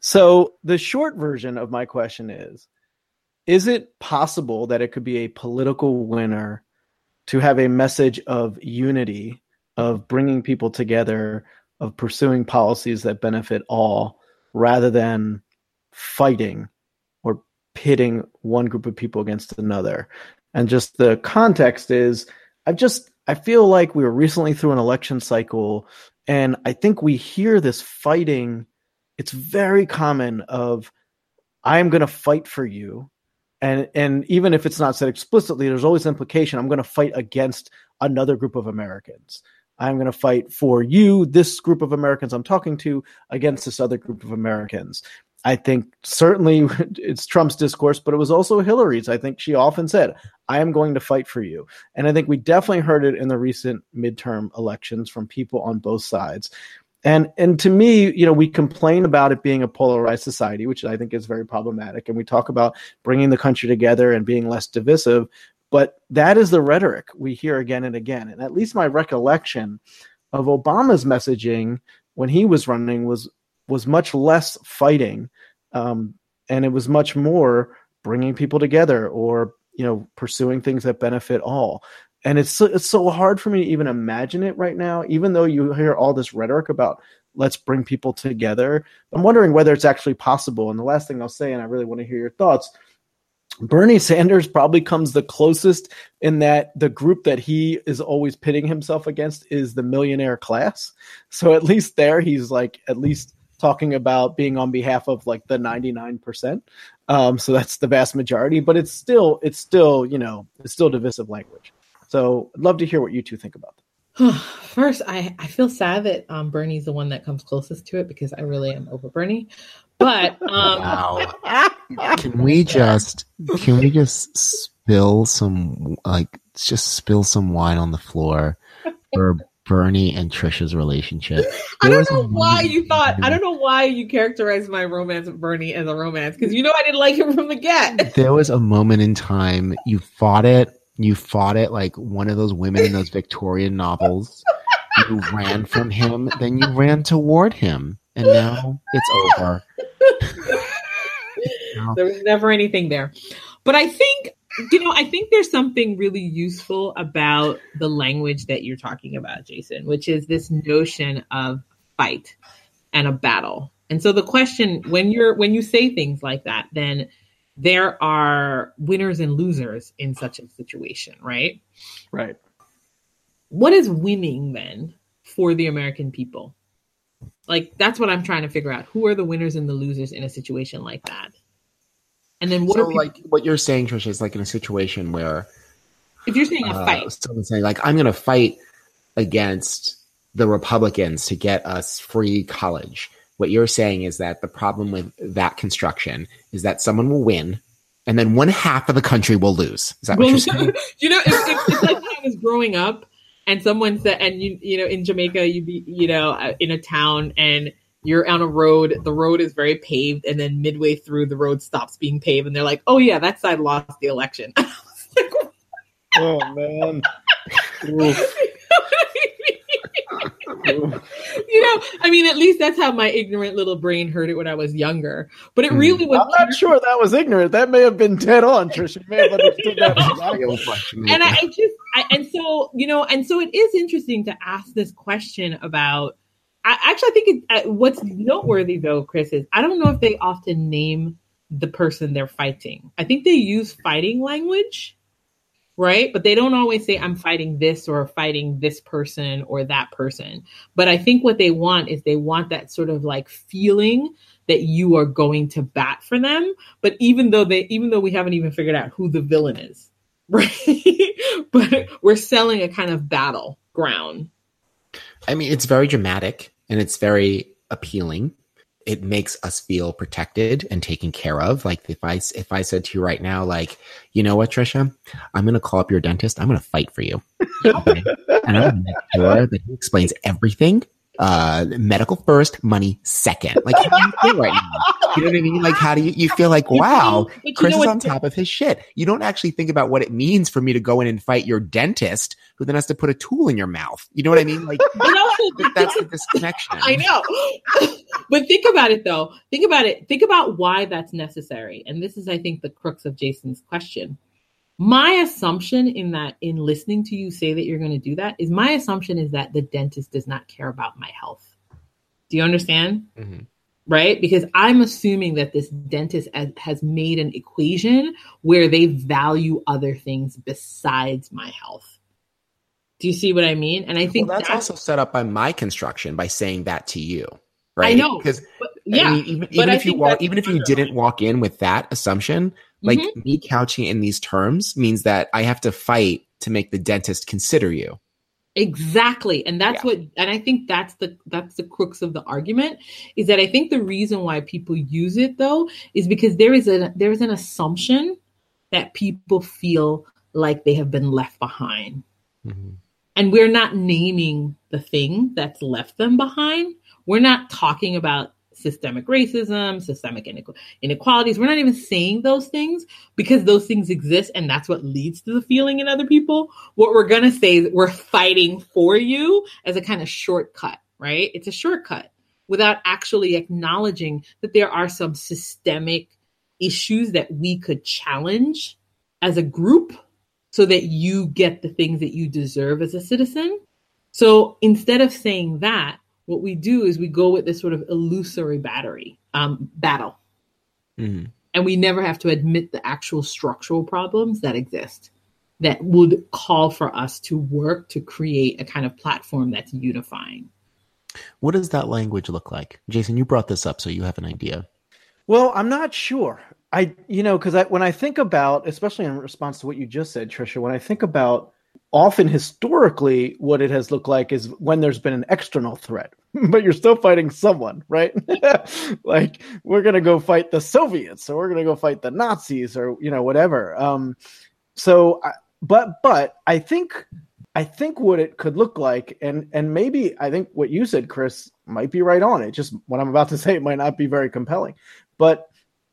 So the short version of my question is, is it possible that it could be a political winner to have a message of unity, of bringing people together, of pursuing policies that benefit all, rather than fighting or pitting one group of people against another? And just the context is, I've just, I feel like we were recently through an election cycle, and I think we hear this fighting. It's very common of, I'm going to fight for you. And and even if it's not said explicitly, there's always implication. I'm going to fight against another group of Americans. I'm going to fight for you, this group of Americans I'm talking to, against this other group of Americans. I think certainly it's Trump's discourse, but it was also Hillary's. I think she often said, I am going to fight for you. And I think we definitely heard it in the recent midterm elections from people on both sides. And and to me, you know, we complain about it being a polarized society, which I think is very problematic. And we talk about bringing the country together and being less divisive. But that is the rhetoric we hear again and again. And at least my recollection of Obama's messaging when he was running was was much less fighting. Um, and it was much more bringing people together or, you know, pursuing things that benefit all. And it's so, it's so hard for me to even imagine it right now, even though you hear all this rhetoric about let's bring people together. I'm wondering whether it's actually possible. And the last thing I'll say, and I really want to hear your thoughts, Bernie Sanders probably comes the closest in that the group that he is always pitting himself against is the millionaire class. So at least there he's like at least talking about being on behalf of like the ninety-nine percent. Um, so that's the vast majority. But it's still it's still, you know, it's still divisive language. So I'd love to hear what you two think about that. First, I, I feel sad that um, Bernie's the one that comes closest to it because I really am over Bernie. But um... wow. can we just can we just spill some like just spill some wine on the floor for Bernie and Trisha's relationship? I don't know why you thought I don't know why you characterized my romance with Bernie as a romance because you know I didn't like him from the get. There was a moment in time you fought it. You fought it like one of those women in those Victorian novels. You ran from him, then you ran toward him, and now it's over. No. There was never anything there. But I think, you know, I think there's something really useful about the language that you're talking about, Jason, which is this notion of fight and a battle. And so the question, when you're when you say things like that, then there are winners and losers in such a situation, right? Right. What is winning then for the American people? Like, that's what I'm trying to figure out. Who are the winners and the losers in a situation like that? And then what so are people- like what you're saying, Trisha, is like in a situation where if you're saying a uh, fight, someone's saying like, I'm going to fight against the Republicans to get us free college. What you're saying is that the problem with that construction is that someone will win and then one half of the country will lose. Is that what you're saying? You know, it's, it's, it's like when I was growing up and someone said, and you, you know, in Jamaica, you'd be, you know, in a town and you're on a road, the road is very paved. And then midway through the road stops being paved. And they're like, oh yeah, that side lost the election. I was like, what? Oh man. You know, I mean, at least that's how my ignorant little brain heard it when I was younger. But it really was. I'm not sure that was ignorant. That may have been dead on, Trisha. You may have understood that. And I, I just, I, and so you know, and so it is interesting to ask this question about. I actually, I think it, what's noteworthy though, Chris, is I don't know if they often name the person they're fighting. I think they use fighting language. Right. But they don't always say I'm fighting this or fighting this person or that person. But I think what they want is they want that sort of like feeling that you are going to bat for them. But even though they even though we haven't even figured out who the villain is. Right. But we're selling a kind of battleground. I mean, it's very dramatic and it's very appealing. It makes us feel protected and taken care of. Like if I, if I said to you right now, like, you know what, Trisha, I'm going to call up your dentist. I'm going to fight for you. Okay? And I'm going to make sure that he explains everything uh, medical first, money second. Like, how do you feel right now? You know what I mean? Like, how do you, you feel like, wow, Chris is on top of his shit. You don't actually think about what it means for me to go in and fight your dentist who then has to put a tool in your mouth. You know what I mean? Like, you know, that's the disconnection. I know. But think about it though. Think about it. Think about why that's necessary. And this is, I think, the crux of Jason's question. My assumption in that, in listening to you say that you're going to do that, is my assumption is that the dentist does not care about my health. Do you understand? Mm-hmm. Right? Because I'm assuming that this dentist as, has made an equation where they value other things besides my health. Do you see what I mean? And I think well, that's, that's also set up by my construction by saying that to you, right? I know. Because yeah, I mean, even, even if you walk, even if you didn't walk in with that assumption, like mm-hmm. me couching in these terms means that I have to fight to make the dentist consider you. Exactly. And that's yeah. what, and I think that's the, that's the crux of the argument, is that I think the reason why people use it though, is because there is a, there is an assumption that people feel like they have been left behind. Mm-hmm. And we're not naming the thing that's left them behind. We're not talking about systemic racism, systemic inequalities. We're not even saying those things because those things exist, and that's what leads to the feeling in other people. What we're going to say is we're fighting for you as a kind of shortcut, right? It's a shortcut without actually acknowledging that there are some systemic issues that we could challenge as a group so that you get the things that you deserve as a citizen. So instead of saying that, what we do is we go with this sort of illusory battery um, battle. Mm-hmm. And we never have to admit the actual structural problems that exist that would call for us to work to create a kind of platform that's unifying. What does that language look like? Jason, you brought this up, so you have an idea. Well, I'm not sure. I, you know, because I, when I think about, especially in response to what you just said, Tricia, when I think about often historically, what it has looked like is when there's been an external threat, but you're still fighting someone, right? Like, we're going to go fight the Soviets, or we're going to go fight the Nazis, or, you know, whatever. Um, so, but, but I think, I think what it could look like, and, and maybe I think what you said, Chris, might be right on. It just, what I'm about to say, it might not be very compelling, but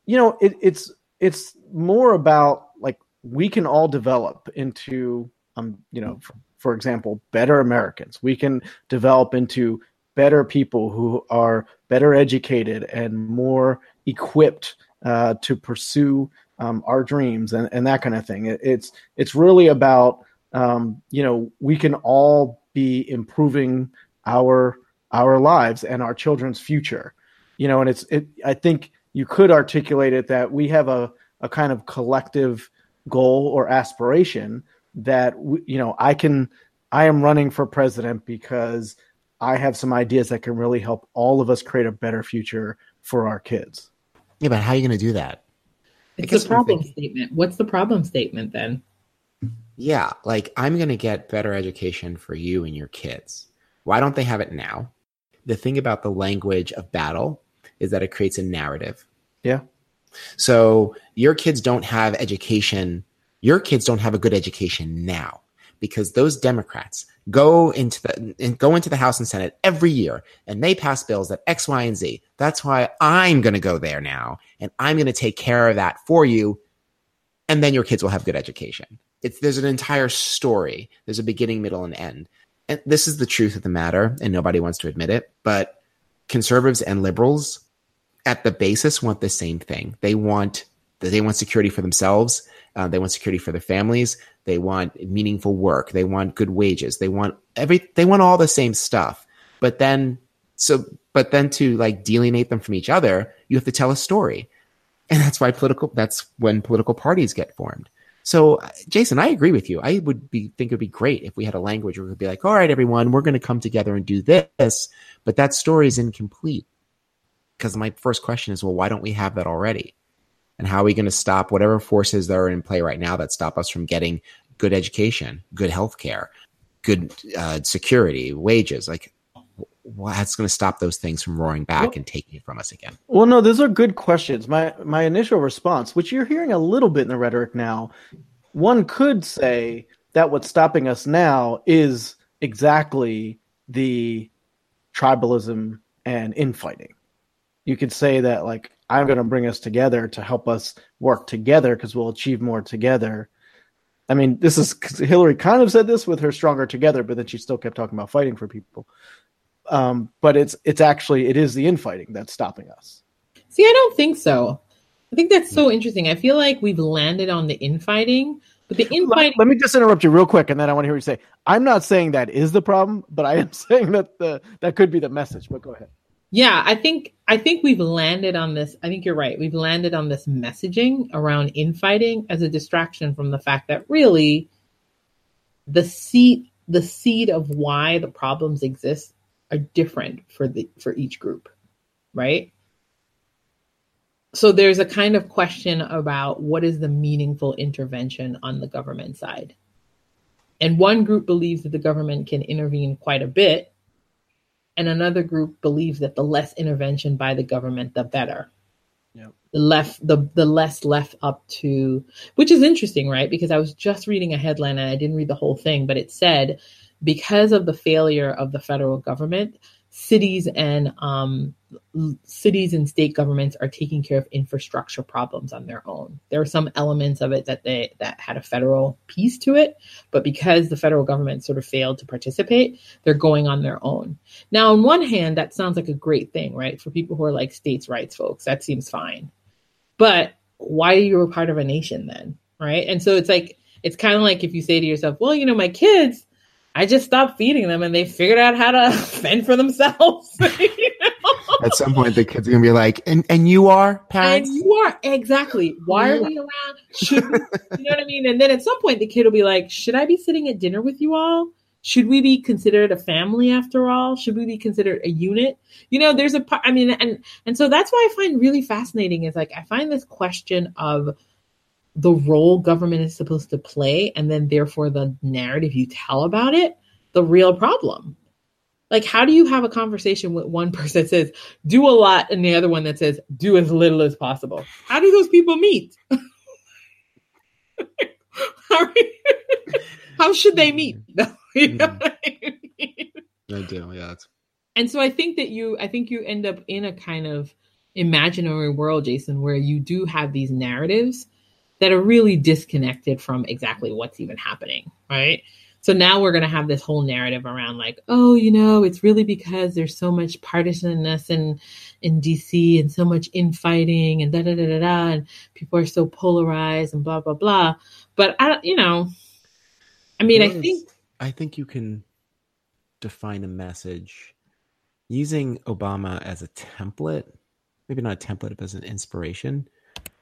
you know, it, it's, it's more about like, we can all develop into, Um, you know, for, for example, better Americans. We can develop into better people who are better educated and more equipped uh, to pursue um, our dreams and, and that kind of thing. It, it's it's really about um, you know, we can all be improving our our lives and our children's future. You know, and it's it. I think you could articulate it that we have a a kind of collective goal or aspiration. That, you know, I can, I am running for president because I have some ideas that can really help all of us create a better future for our kids. Yeah, but how are you going to do that? It's a problem statement. What's the problem statement then? Yeah, like, I'm going to get better education for you and your kids. Why don't they have it now? The thing about the language of battle is that it creates a narrative. Yeah. So your kids don't have education. Your kids don't have a good education now because those Democrats go into the and go into the House and Senate every year and they pass bills that X, Y, and Z. That's why I'm going to go there now and I'm going to take care of that for you. And then your kids will have good education. It's, there's an entire story. There's a beginning, middle, and end. And this is the truth of the matter, and nobody wants to admit it, but conservatives and liberals at the basis want the same thing. They want They want security for themselves. Uh, they want security for their families. They want meaningful work. They want good wages. They want every. They want all the same stuff. But then, so but then to like delineate them from each other, you have to tell a story, and that's why political. That's when political parties get formed. So, Jason, I agree with you. I would be think it would be great if we had a language where we would be like, all right, everyone, we're going to come together and do this. But that story is incomplete because my first question is, well, why don't we have that already? And how are we going to stop whatever forces that are in play right now that stop us from getting good education, good healthcare, good uh, security, wages? Like, what's going to stop those things from roaring back well, and taking it from us again? Well, no, those are good questions. My my initial response, which you're hearing a little bit in the rhetoric now, one could say that what's stopping us now is exactly the tribalism and infighting. You could say that, like, I'm going to bring us together to help us work together because we'll achieve more together. I mean, this is Hillary kind of said this with her Stronger Together, but then she still kept talking about fighting for people. Um, but it's it's actually it is the infighting that's stopping us. See, I don't think so. I think that's so interesting. I feel like we've landed on the infighting, but the infighting. Let me just interrupt you real quick, and then I want to hear you say. I'm not saying that is the problem, but I am saying that the that could be the message. But go ahead. Yeah, I think I think we've landed on this. I think you're right. We've landed on this messaging around infighting as a distraction from the fact that really the seed the seed of why the problems exist are different for the for each group, right? So there's a kind of question about what is the meaningful intervention on the government side. And one group believes that the government can intervene quite a bit, and another group believes that the less intervention by the government, the better. Yep. The left, the the less left up to, which is interesting, right? Because I was just reading a headline and I didn't read the whole thing, but it said, because of the failure of the federal government, cities and um, cities and state governments are taking care of infrastructure problems on their own. There are some elements of it that they that had a federal piece to it, but because the federal government sort of failed to participate, they're going on their own. Now, on one hand, that sounds like a great thing, right? For people who are like states' rights folks, that seems fine. But why are you a part of a nation then, right? And so it's like it's kind of like if you say to yourself, well, you know, my kids, I just stopped feeding them and they figured out how to fend for themselves. You know? At some point, the kids are going to be like, and, and you are, parents? And you are, exactly. Why are we around? Should we, you know what I mean? And then at some point, the kid will be like, should I be sitting at dinner with you all? Should we be considered a family after all? Should we be considered a unit? You know, there's a, I mean, and, and so that's why I find really fascinating is like, I find this question of the role government is supposed to play, and then therefore the narrative you tell about it, the real problem. Like, how do you have a conversation with one person that says, do a lot, and the other one that says, do as little as possible? How do those people meet? how, how should they meet? You know what I mean? I do, yeah. That's... And so I think that you, I think you end up in a kind of imaginary world, Jason, where you do have these narratives that are really disconnected from exactly what's even happening, right? So now we're going to have this whole narrative around like, oh, you know, it's really because there's so much partisanness in, in D C and so much infighting and da da da da da, and people are so polarized and blah, blah, blah. But, I, you know, I mean, I think... I think you can define a message using Obama as a template, maybe not a template, but as an inspiration.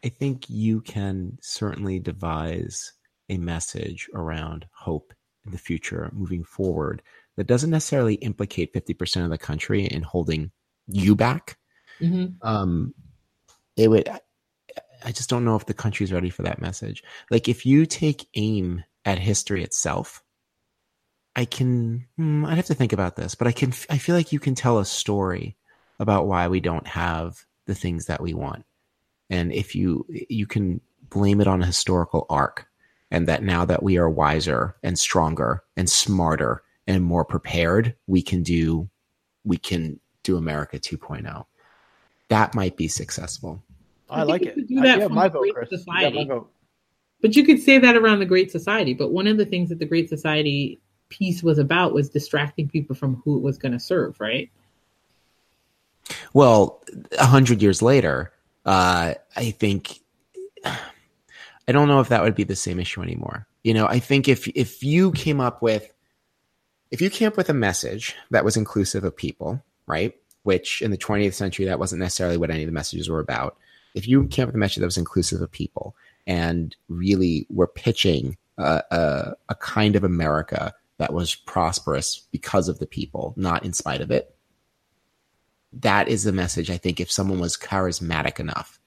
I think you can certainly devise a message around hope in the future, moving forward, that doesn't necessarily implicate fifty percent of the country in holding you back. Mm-hmm. Um, it would. I just don't know if the country's ready for that message. Like, if you take aim at history itself, I can. Hmm, I'd have to think about this, but I can. I feel like you can tell a story about why we don't have the things that we want. And if you you can blame it on a historical arc, and that now that we are wiser and stronger and smarter and more prepared, we can do we can do America two point oh. That might be successful. I, I like it. You could do that I, yeah, from the vote, Great Chris. Society. Yeah, but you could say that around the Great Society. But one of the things that the Great Society piece was about was distracting people from who it was going to serve, right? Well, a hundred years later. Uh, I think, I don't know if that would be the same issue anymore. You know, I think if, if you came up with, if you came up with a message that was inclusive of people, right? Which in the twentieth century, that wasn't necessarily what any of the messages were about. If you came up with a message that was inclusive of people and really were pitching a, a, a kind of America that was prosperous because of the people, not in spite of it. That is the message. I think if someone was charismatic enough,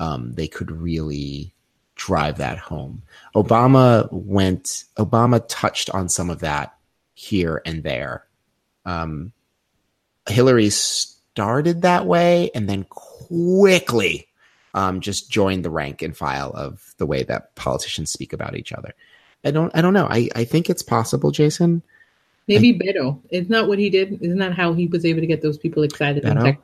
um, they could really drive that home. Obama went, Obama touched on some of that here and there. Um, Hillary started that way and then quickly um, just joined the rank and file of the way that politicians speak about each other. I don't, I don't know. I, I think it's possible, Jason. Maybe I, Beto. Isn't that what he did? Isn't that how he was able to get those people excited? Beto?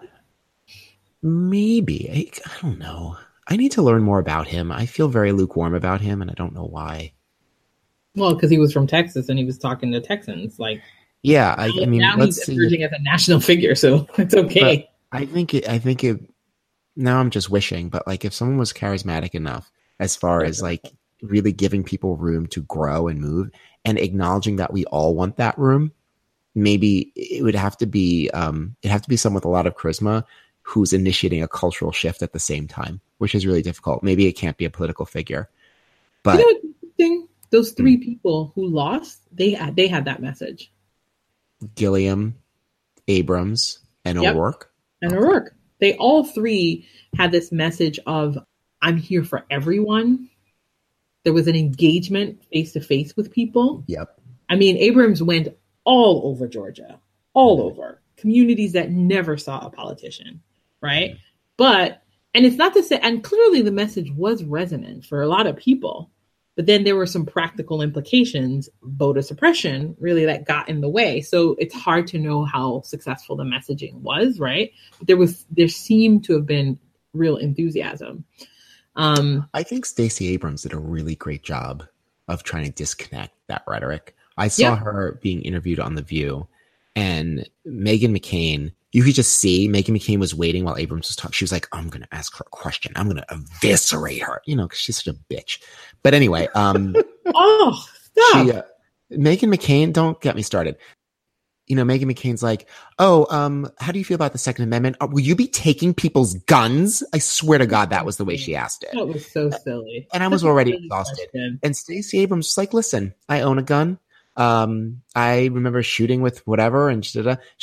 Maybe. I, I don't know. I need to learn more about him. I feel very lukewarm about him, and I don't know why. Well, because he was from Texas, and he was talking to Texans. Like, yeah, I, I mean, now let's he's see. Emerging as a national figure, so it's okay. But I think it, I think it. Now I'm just wishing, but like, if someone was charismatic enough, as far as like really giving people room to grow and move, and acknowledging that we all want that room, maybe it would have to be um, it have to be someone with a lot of charisma who's initiating a cultural shift at the same time, which is really difficult. Maybe it can't be a political figure, but you know what's interesting? Those three mm. people who lost, they had, they had that message. Gilliam, Abrams, and yep. O'Rourke, and okay. O'Rourke. They all three had this message of "I'm here for everyone." There was an engagement face to face with people. Yep. I mean, Abrams went all over Georgia, all mm-hmm. over communities that never saw a politician. Right. Mm-hmm. But, and it's not to say, and clearly the message was resonant for a lot of people, but then there were some practical implications, voter suppression really that got in the way. So it's hard to know how successful the messaging was. Right. But there was, there seemed to have been real enthusiasm. Um, I think Stacey Abrams did a really great job of trying to disconnect that rhetoric. I saw yeah. her being interviewed on The View, and Meghan McCain, you could just see Meghan McCain was waiting while Abrams was talking. She was like, I'm going to ask her a question. I'm going to eviscerate her, you know, because she's such a bitch. But anyway. Um, oh, stop. She, uh, Meghan McCain, don't get me started. You know, Meghan McCain's like, oh, um, how do you feel about the Second Amendment? Oh, will you be taking people's guns? I swear to God, that was the way she asked it. That was so silly. And I was already exhausted. Question. And Stacey Abrams was like, listen, I own a gun. Um, I remember shooting with whatever. And she's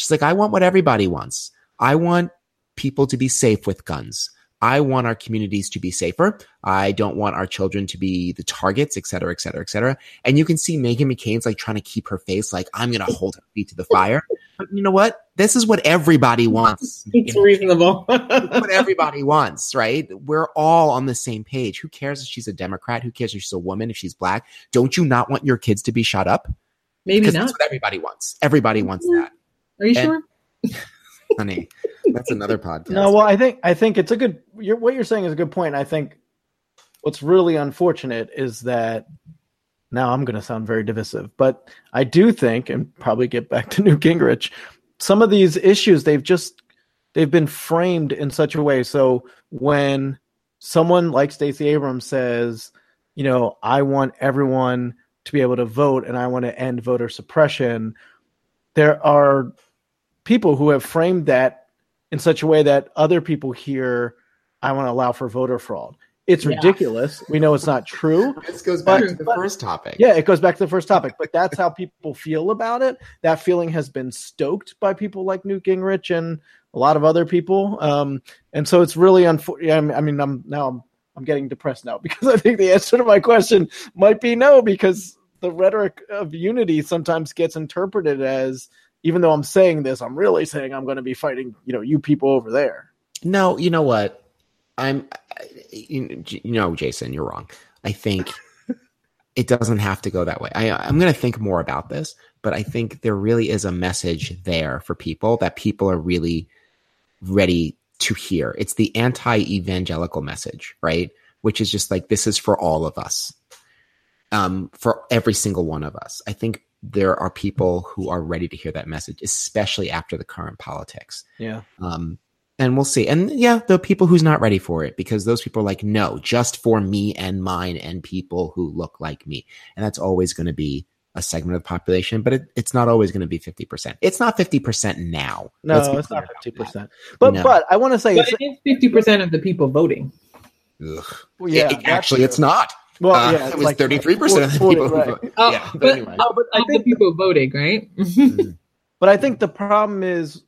like, I want what everybody wants. I want people to be safe with guns. I want our communities to be safer. I don't want our children to be the targets, et cetera, et cetera, et cetera. And you can see Meghan McCain's like trying to keep her face like, I'm going to hold her feet to the fire. But you know what? This is what everybody wants. It's reasonable. It's what everybody wants, right? We're all on the same page. Who cares if she's a Democrat? Who cares if she's a woman, if she's black? Don't you not want your kids to be shot up? Maybe not. That's what everybody wants. Everybody wants that. Are you and- sure? Honey, that's another podcast. No, well, I think I think it's a good. You're, what you're saying is a good point. I think what's really unfortunate is that now I'm going to sound very divisive, but I do think, and probably get back to Newt Gingrich, some of these issues they've just they've been framed in such a way. So when someone like Stacey Abrams says, you know, I want everyone to be able to vote, and I want to end voter suppression, there are people who have framed that in such a way that other people hear, I want to allow for voter fraud. It's yeah. ridiculous. We know it's not true. This goes back but, to the but, first topic. Yeah, it goes back to the first topic. But that's how people feel about it. That feeling has been stoked by people like Newt Gingrich and a lot of other people. Um, and so it's really unfortunate. I mean, I'm now I'm, I'm getting depressed now because I think the answer to my question might be no, because the rhetoric of unity sometimes gets interpreted as, even though I'm saying this, I'm really saying I'm going to be fighting, you know, you people over there. No, you know what? I'm, you know, Jason, you're wrong. I think it doesn't have to go that way. I, I'm going to think more about this, but I think there really is a message there for people that people are really ready to hear. It's the anti-evangelical message, right? Which is just like, this is for all of us, um, for every single one of us. I think there are people who are ready to hear that message, especially after the current politics. Yeah. Um, and we'll see. And yeah, there are people who's not ready for it, because those people are like, no, just for me and mine and people who look like me. And that's always going to be a segment of the population, but it, it's not always going to be fifty percent. It's not fifty percent now. No, it's not fifty percent. But, no. but I want to say but it's, it's fifty percent of the people voting. Ugh. Well, yeah, it, it, actually, true. It's not. Well, yeah, uh, it was like thirty-three percent of the people right. who voted. Uh, yeah, but, but anyway. Uh, but I think the people voting, right? mm. But I think the problem is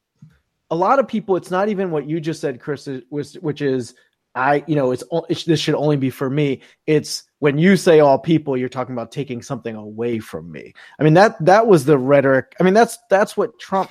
a lot of people, it's not even what you just said, Chris, which is, I, you know, it's it, this should only be for me. It's when you say all people, you're talking about taking something away from me. I mean, that that was the rhetoric. I mean, that's that's what Trump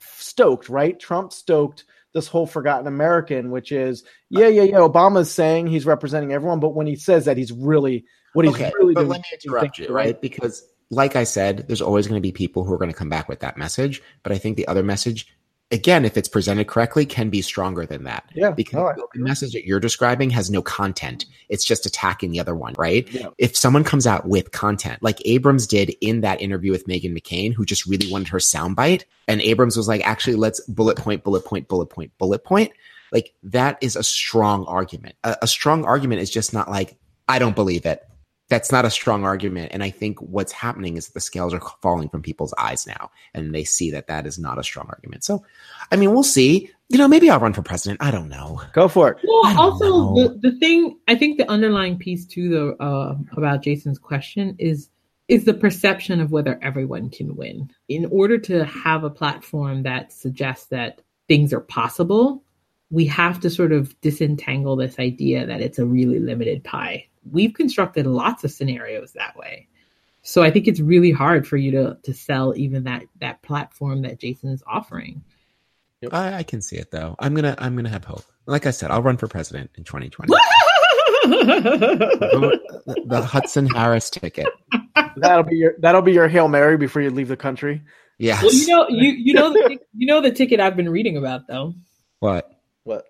stoked, right? Trump stoked this whole forgotten American, which is, yeah, yeah, yeah. Obama's saying he's representing everyone, but when he says that, he's really what he's okay, really but doing. Let me interrupt you, right? Because like I said, there's always going to be people who are going to come back with that message. But I think the other message, again, if it's presented correctly, can be stronger than that. Yeah, because right. the message that you're describing has no content. It's just attacking the other one, right? Yeah. If someone comes out with content, like Abrams did in that interview with Meghan McCain, who just really wanted her soundbite, and Abrams was like, actually, let's bullet point, bullet point, bullet point, bullet point. Like, that is a strong argument. A, a strong argument is just not like, I don't believe it. That's not a strong argument. And I think what's happening is that the scales are falling from people's eyes now, and they see that that is not a strong argument. So, I mean, we'll see. You know, maybe I'll run for president. I don't know. Go for it. Well, also, the, the thing, I think the underlying piece too, though, uh, about Jason's question is, is the perception of whether everyone can win. In order to have a platform that suggests that things are possible, we have to sort of disentangle this idea that it's a really limited pie. We've constructed lots of scenarios that way. So I think it's really hard for you to to sell even that that platform that Jason is offering. I, I can see it though. I'm gonna I'm gonna have hope. Like I said, I'll run for president in twenty twenty. the, the Hudson Harris ticket. That'll be your that'll be your Hail Mary before you leave the country. Yes. Well, you know you you know the, you know the ticket I've been reading about though. What? What?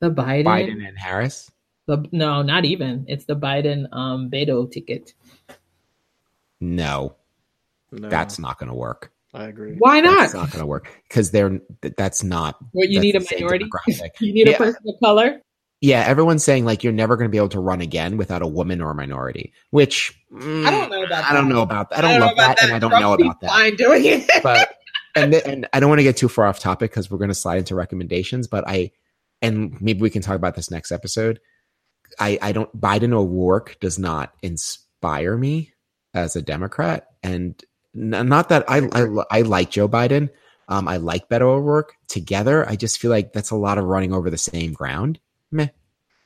The Biden Biden and Harris. The, no, not even. It's the Biden um, Beto ticket. No, no. That's not going to work. I agree. Why not? It's not going to work because they're. That's not. What you need a minority. You need yeah. a person of color. Yeah, everyone's saying like you're never going to be able to run again without a woman or a minority. Which mm, I don't know about. That. I don't know about. I don't, I don't love that, that, and I don't Trump know about that. I'm doing it. But and th- and I don't want to get too far off topic because we're going to slide into recommendations. But I and maybe we can talk about this next episode. I, I don't, Biden O'Rourke does not inspire me as a Democrat. And n- not that I, I, I like Joe Biden. Um, I like Beto O'Rourke together. I just feel like that's a lot of running over the same ground. Meh.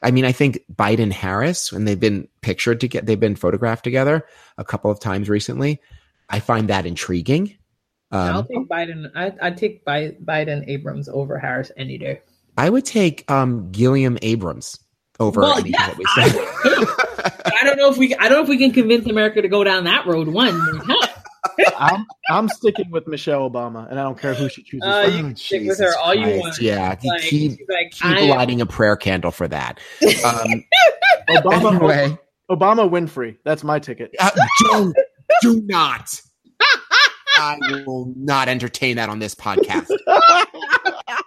I mean, I think Biden Harris, when they've been pictured together, they've been photographed together a couple of times recently. I find that intriguing. Um, I'll take Biden. I, I take Bi- Biden Abrams over Harris any day. I would take um, Gilliam Abrams. Over well, anything yes, that we said. I, I don't know if we I don't know if we can convince America to go down that road one more time. I'm I'm sticking with Michelle Obama, and I don't care who she chooses. Uh, you can stick Jesus with her all Christ. You want. Yeah, like, keep, like, keep lighting am. a prayer candle for that. Um, Obama, anyway. Obama Winfrey. That's my ticket. Uh, do, do not. I will not entertain that on this podcast.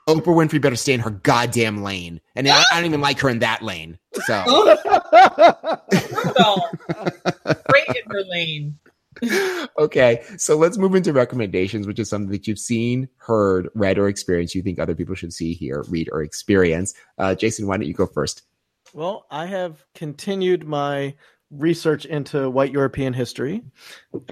Oprah Winfrey better stay in her goddamn lane. And I, I don't even like her in that lane. So. Great in her lane. Okay. So let's move into recommendations, which is something that you've seen, heard, read, or experienced you think other people should see, hear, read, or experience. Uh, Jason, why don't you go first? Well, I have continued my research into white European history.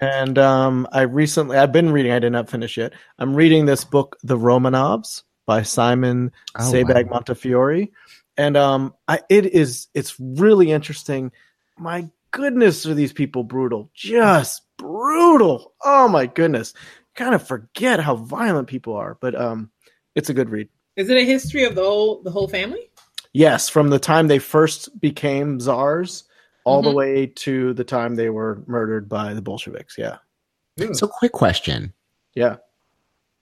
And um, I recently, I've been reading, I did not finish yet. I'm reading this book, The Romanovs, by Simon oh, Sebag wow. Montefiore. And um, I, it is, it's really interesting. My goodness, are these people brutal? Just brutal. Oh my goodness. Kind of forget how violent people are, but um, it's a good read. Is it a history of the whole, the whole family? Yes. From the time they first became czars all mm-hmm. the way to the time they were murdered by the Bolsheviks. Yeah. So quick question. Yeah.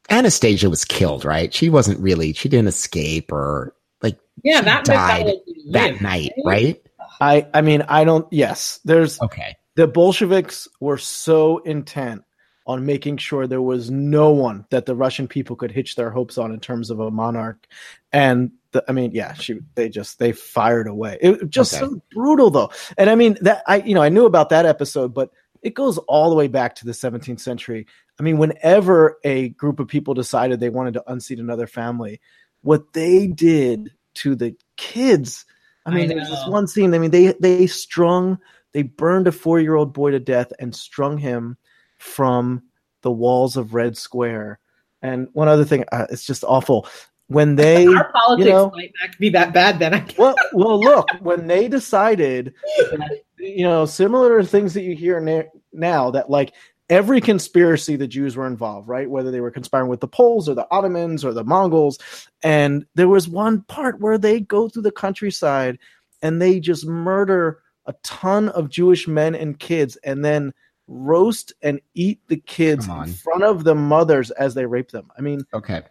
Anastasia was killed, right? She wasn't really, she didn't escape or like, yeah, she that died that night, right? I, I mean, I don't, yes, there's, okay. The Bolsheviks were so intent on making sure there was no one that the Russian people could hitch their hopes on in terms of a monarch. And the, I mean, yeah, she, they just, they fired away. It was just okay. so brutal though. And I mean that I, you know, I knew about that episode, but it goes all the way back to the seventeenth century. I mean, whenever a group of people decided they wanted to unseat another family, what they did to the kids. I mean, I there's this one scene. I mean, they, they strung, they burned a four-year-old boy to death and strung him from the walls of Red Square. And one other thing, uh, it's just awful. When they, our politics you know, might not be that bad then. I guess. Well, well, look, when they decided, that, you know, similar to things that you hear na- now that like every conspiracy the Jews were involved, right? Whether they were conspiring with the Poles or the Ottomans or the Mongols. And there was one part where they go through the countryside and they just murder a ton of Jewish men and kids and then roast and eat the kids in front of the mothers as they rape them. I mean, okay,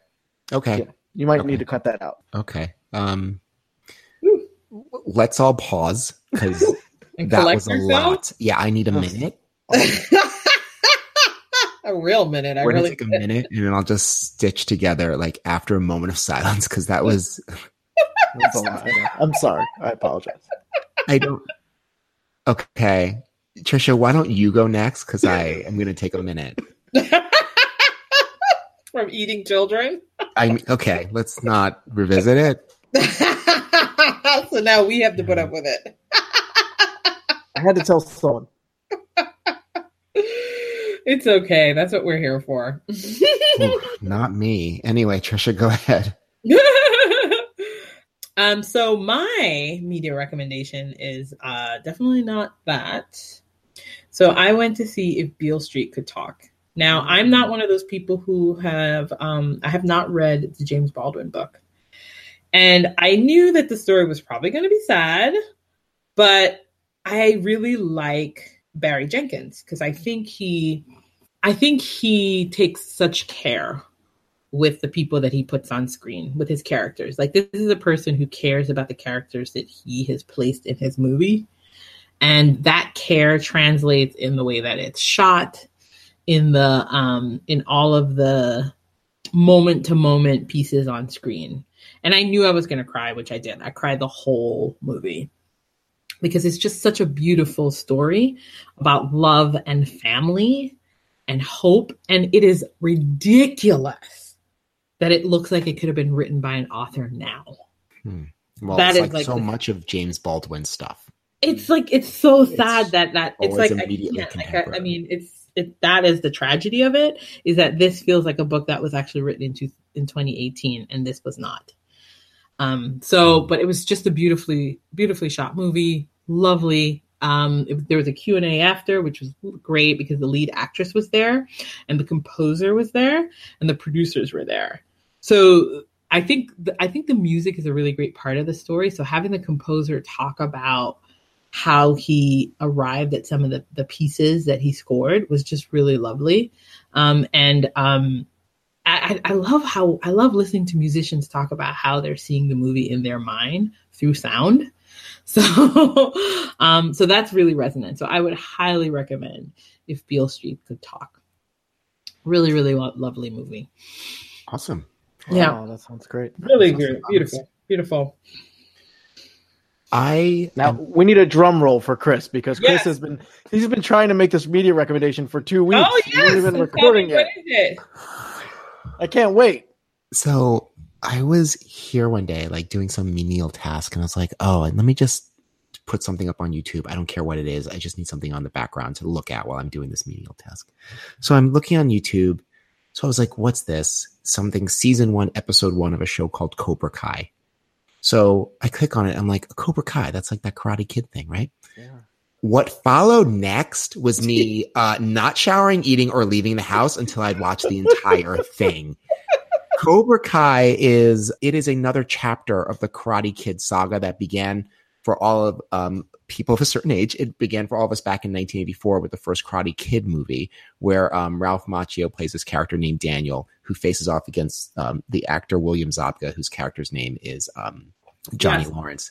okay, yeah, you might okay. need to cut that out. Okay, um, let's all pause because that was a yourself? lot. Yeah, I need a minute. A real minute. I We're gonna really take a minute, and then I'll just stitch together like after a moment of silence because that was. That's a lot. I'm sorry. I apologize. I don't. Okay, Trisha, why don't you go next? Because I am going to take a minute from eating children. I'm okay. Let's not revisit it. So now we have to put up with it. I had to tell someone. It's okay. That's what we're here for. Ooh, not me. Anyway, Trisha, go ahead. Um, so my media recommendation is uh, definitely not that. So I went to see If Beale Street Could Talk. Now, I'm not one of those people who have, um, I have not read the James Baldwin book. And I knew that the story was probably going to be sad, but I really like Barry Jenkins because I think he, I think he takes such care with the people that he puts on screen, with his characters. Like, this is a person who cares about the characters that he has placed in his movie. And that care translates in the way that it's shot, in the um, in all of the moment-to-moment pieces on screen. And I knew I was going to cry, which I did. I cried the whole movie. Because it's just such a beautiful story about love and family and hope. And it is ridiculous that it looks like it could have been written by an author now. Hmm. Well, that it's is like, like so the, much of James Baldwin's stuff. It's like, it's so sad it's that that it's like, immediately I, yeah, like I, I mean, it's, it, that is the tragedy of it, is that this feels like a book that was actually written in, two, in twenty eighteen and this was not. Um, so, but it was just a beautifully, beautifully shot movie. Lovely. Um, it, there was a Q and A after, which was great because the lead actress was there and the composer was there and the producers were there. So I think the, I think the music is a really great part of the story. So having the composer talk about how he arrived at some of the, the pieces that he scored was just really lovely. Um, and um, I, I love how I love listening to musicians talk about how they're seeing the movie in their mind through sound. So, um, so that's really resonant. So I would highly recommend If Beale Street Could Talk. Really, really lo- lovely movie. Awesome. Yeah, wow, that sounds great. Really sounds great. Awesome. Beautiful, beautiful. I now am... we need a drum roll for Chris because yes. Chris has been he's been trying to make this media recommendation for two weeks. Oh yes, we haven't been recording yet. It. I can't wait. So I was here one day, like doing some menial task, and I was like, "Oh, let me just put something up on YouTube. I don't care what it is. I just need something on the background to look at while I'm doing this menial task." So I'm looking on YouTube. So I was like, what's this? Something season one, episode one of a show called Cobra Kai. So I click on it. I'm like, Cobra Kai. That's like that Karate Kid thing, right? Yeah. What followed next was me uh, not showering, eating, or leaving the house until I'd watched the entire thing. Cobra Kai is, it is another chapter of the Karate Kid saga that began for all of um, people of a certain age. It began for all of us back in nineteen eighty-four with the first Karate Kid movie, where um, Ralph Macchio plays this character named Daniel, who faces off against um, the actor William Zabka, whose character's name is um, Johnny yes. Lawrence.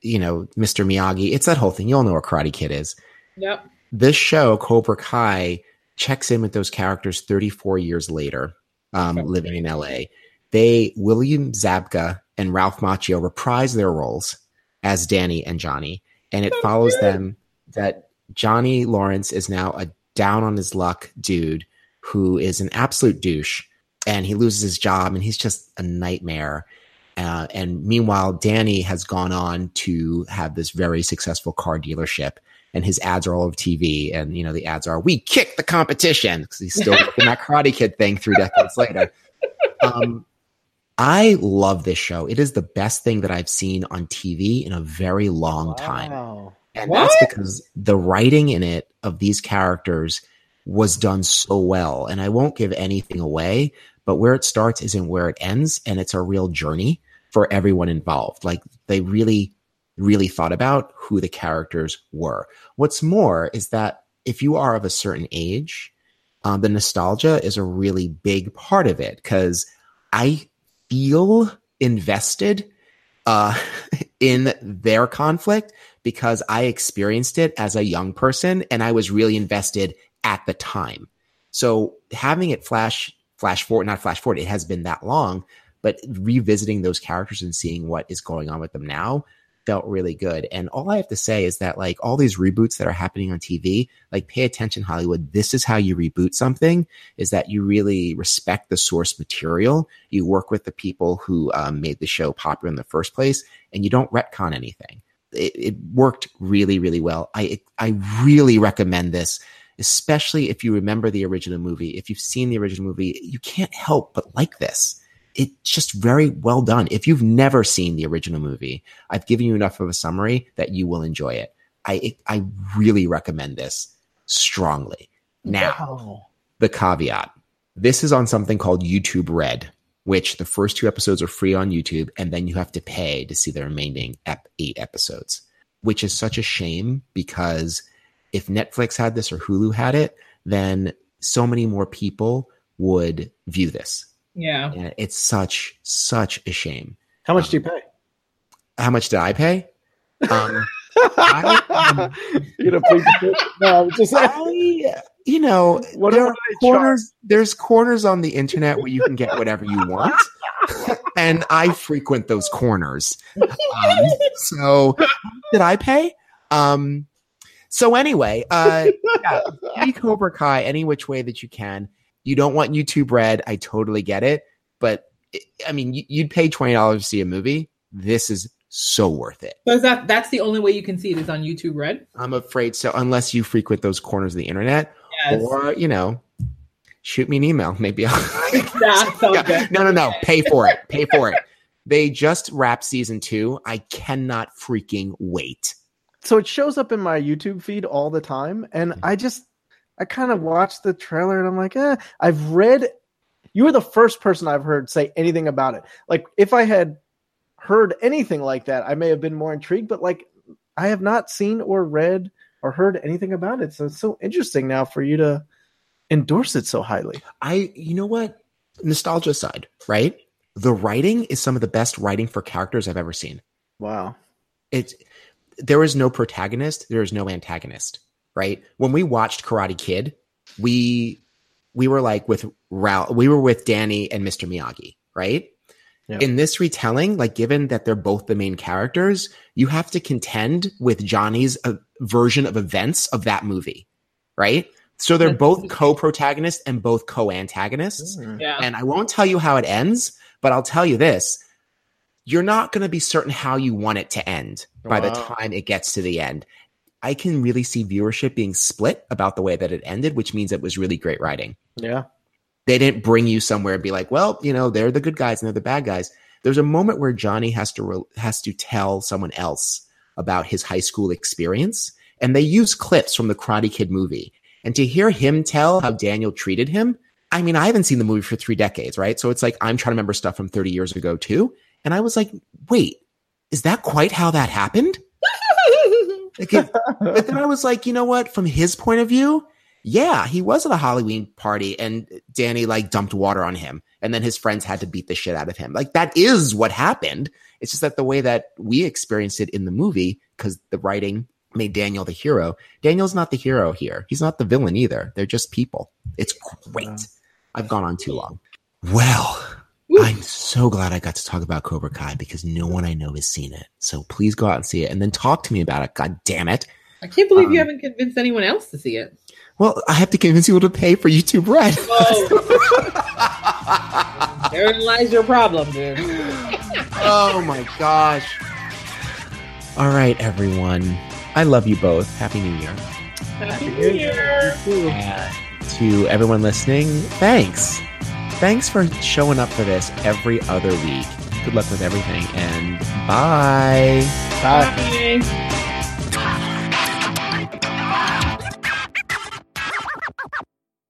You know, Mister Miyagi. It's that whole thing. You all know what Karate Kid is. Yep. This show, Cobra Kai, checks in with those characters thirty-four years later. Um, living in L A, they William Zabka and Ralph Macchio reprise their roles as Danny and Johnny, and it follows them that Johnny Lawrence is now a down on his luck dude who is an absolute douche, and he loses his job and he's just a nightmare. Uh, and meanwhile, Danny has gone on to have this very successful car dealership. And his ads are all over T V. And, you know, the ads are, we kick the competition. Because he's still working that Karate Kid thing three decades later. Um, I love this show. It is the best thing that I've seen on T V in a very long wow. time. And what? That's because the writing in it of these characters was done so well. And I won't give anything away. But where it starts isn't where it ends. And it's a real journey for everyone involved. Like, they really... really thought about who the characters were. What's more is that if you are of a certain age, um, the nostalgia is a really big part of it, because I feel invested uh, in their conflict because I experienced it as a young person and I was really invested at the time. So having it flash, flash forward, not flash forward, it has been that long, but revisiting those characters and seeing what is going on with them now felt really good. And all I have to say is that, like, all these reboots that are happening on T V, like, pay attention, Hollywood. This is how you reboot something, is that you really respect the source material. You work with the people who um, made the show popular in the first place, and you don't retcon anything. It, it worked really, really well. I it, I really recommend this, especially if you remember the original movie. If you've seen the original movie, you can't help but like this. It's just very well done. If you've never seen the original movie, I've given you enough of a summary that you will enjoy it. I it, I really recommend this strongly. Now, wow. The caveat. This is on something called YouTube Red, which the first two episodes are free on YouTube, and then you have to pay to see the remaining ep- eight episodes, which is such a shame, because if Netflix had this or Hulu had it, then so many more people would view this. Yeah. And it's such, such a shame. How much um, do you pay? How much did I pay? Um, I, um, you know, please, no, I'm just I, you know, what there are quarters, there's corners on the internet where you can get whatever you want. And I frequent those corners. Um, so did I pay? Um, so anyway, uh, yeah, any Cobra Kai, any which way that you can. You don't want YouTube Red. I totally get it. But, I mean, you'd pay twenty dollars to see a movie. This is so worth it. So is that, that's the only way you can see it is on YouTube Red? I'm afraid so, unless you frequent those corners of the internet. Yes. Or, you know, shoot me an email. Maybe I'll... nah, so good. No, no, no. Pay for it. Pay for it. They just wrapped season two. I cannot freaking wait. So it shows up in my YouTube feed all the time. And I just... I kind of watched the trailer and I'm like, eh, I've read, you were the first person I've heard say anything about it. Like, if I had heard anything like that, I may have been more intrigued, but, like, I have not seen or read or heard anything about it. So it's so interesting now for you to endorse it so highly. I, you know what? Nostalgia aside, right? The writing is some of the best writing for characters I've ever seen. Wow. It's, there is no protagonist. There is no antagonist. Right? When we watched Karate Kid, we we were like with Ralph, we were with Danny and Mister Miyagi, right? Yep. In this retelling, like, given that they're both the main characters, you have to contend with Johnny's uh, version of events of that movie, right? So they're both co-protagonists and both co-antagonists. Mm. Yeah. And I won't tell you how it ends, but I'll tell you this. You're not going to be certain how you want it to end by wow. the time it gets to the end. I can really see viewership being split about the way that it ended, which means it was really great writing. Yeah. They didn't bring you somewhere and be like, well, you know, they're the good guys and they're the bad guys. There's a moment where Johnny has to re- has to tell someone else about his high school experience, and they use clips from the Karate Kid movie. And to hear him tell how Daniel treated him, I mean, I haven't seen the movie for three decades, right? So it's like, I'm trying to remember stuff from thirty years ago too. And I was like, wait, is that quite how that happened? Okay. But then I was like, you know what? From his point of view, yeah, he was at a Halloween party and Danny, like, dumped water on him. And then his friends had to beat the shit out of him. Like, that is what happened. It's just that the way that we experienced it in the movie, because the writing made Daniel the hero. Daniel's not the hero here. He's not the villain either. They're just people. It's great. I've gone on too long. Well, I'm so glad I got to talk about Cobra Kai, because no one I know has seen it. So please go out and see it and then talk to me about it. God damn it. I can't believe um, you haven't convinced anyone else to see it. Well, I have to convince people to pay for YouTube Red. Whoa. Therein lies your problem, dude. Oh, my gosh. All right, everyone. I love you both. Happy New Year. Happy, Happy New Year. Year. And to everyone listening, thanks. Thanks for showing up for this every other week. Good luck with everything, and bye. Bye. Bye.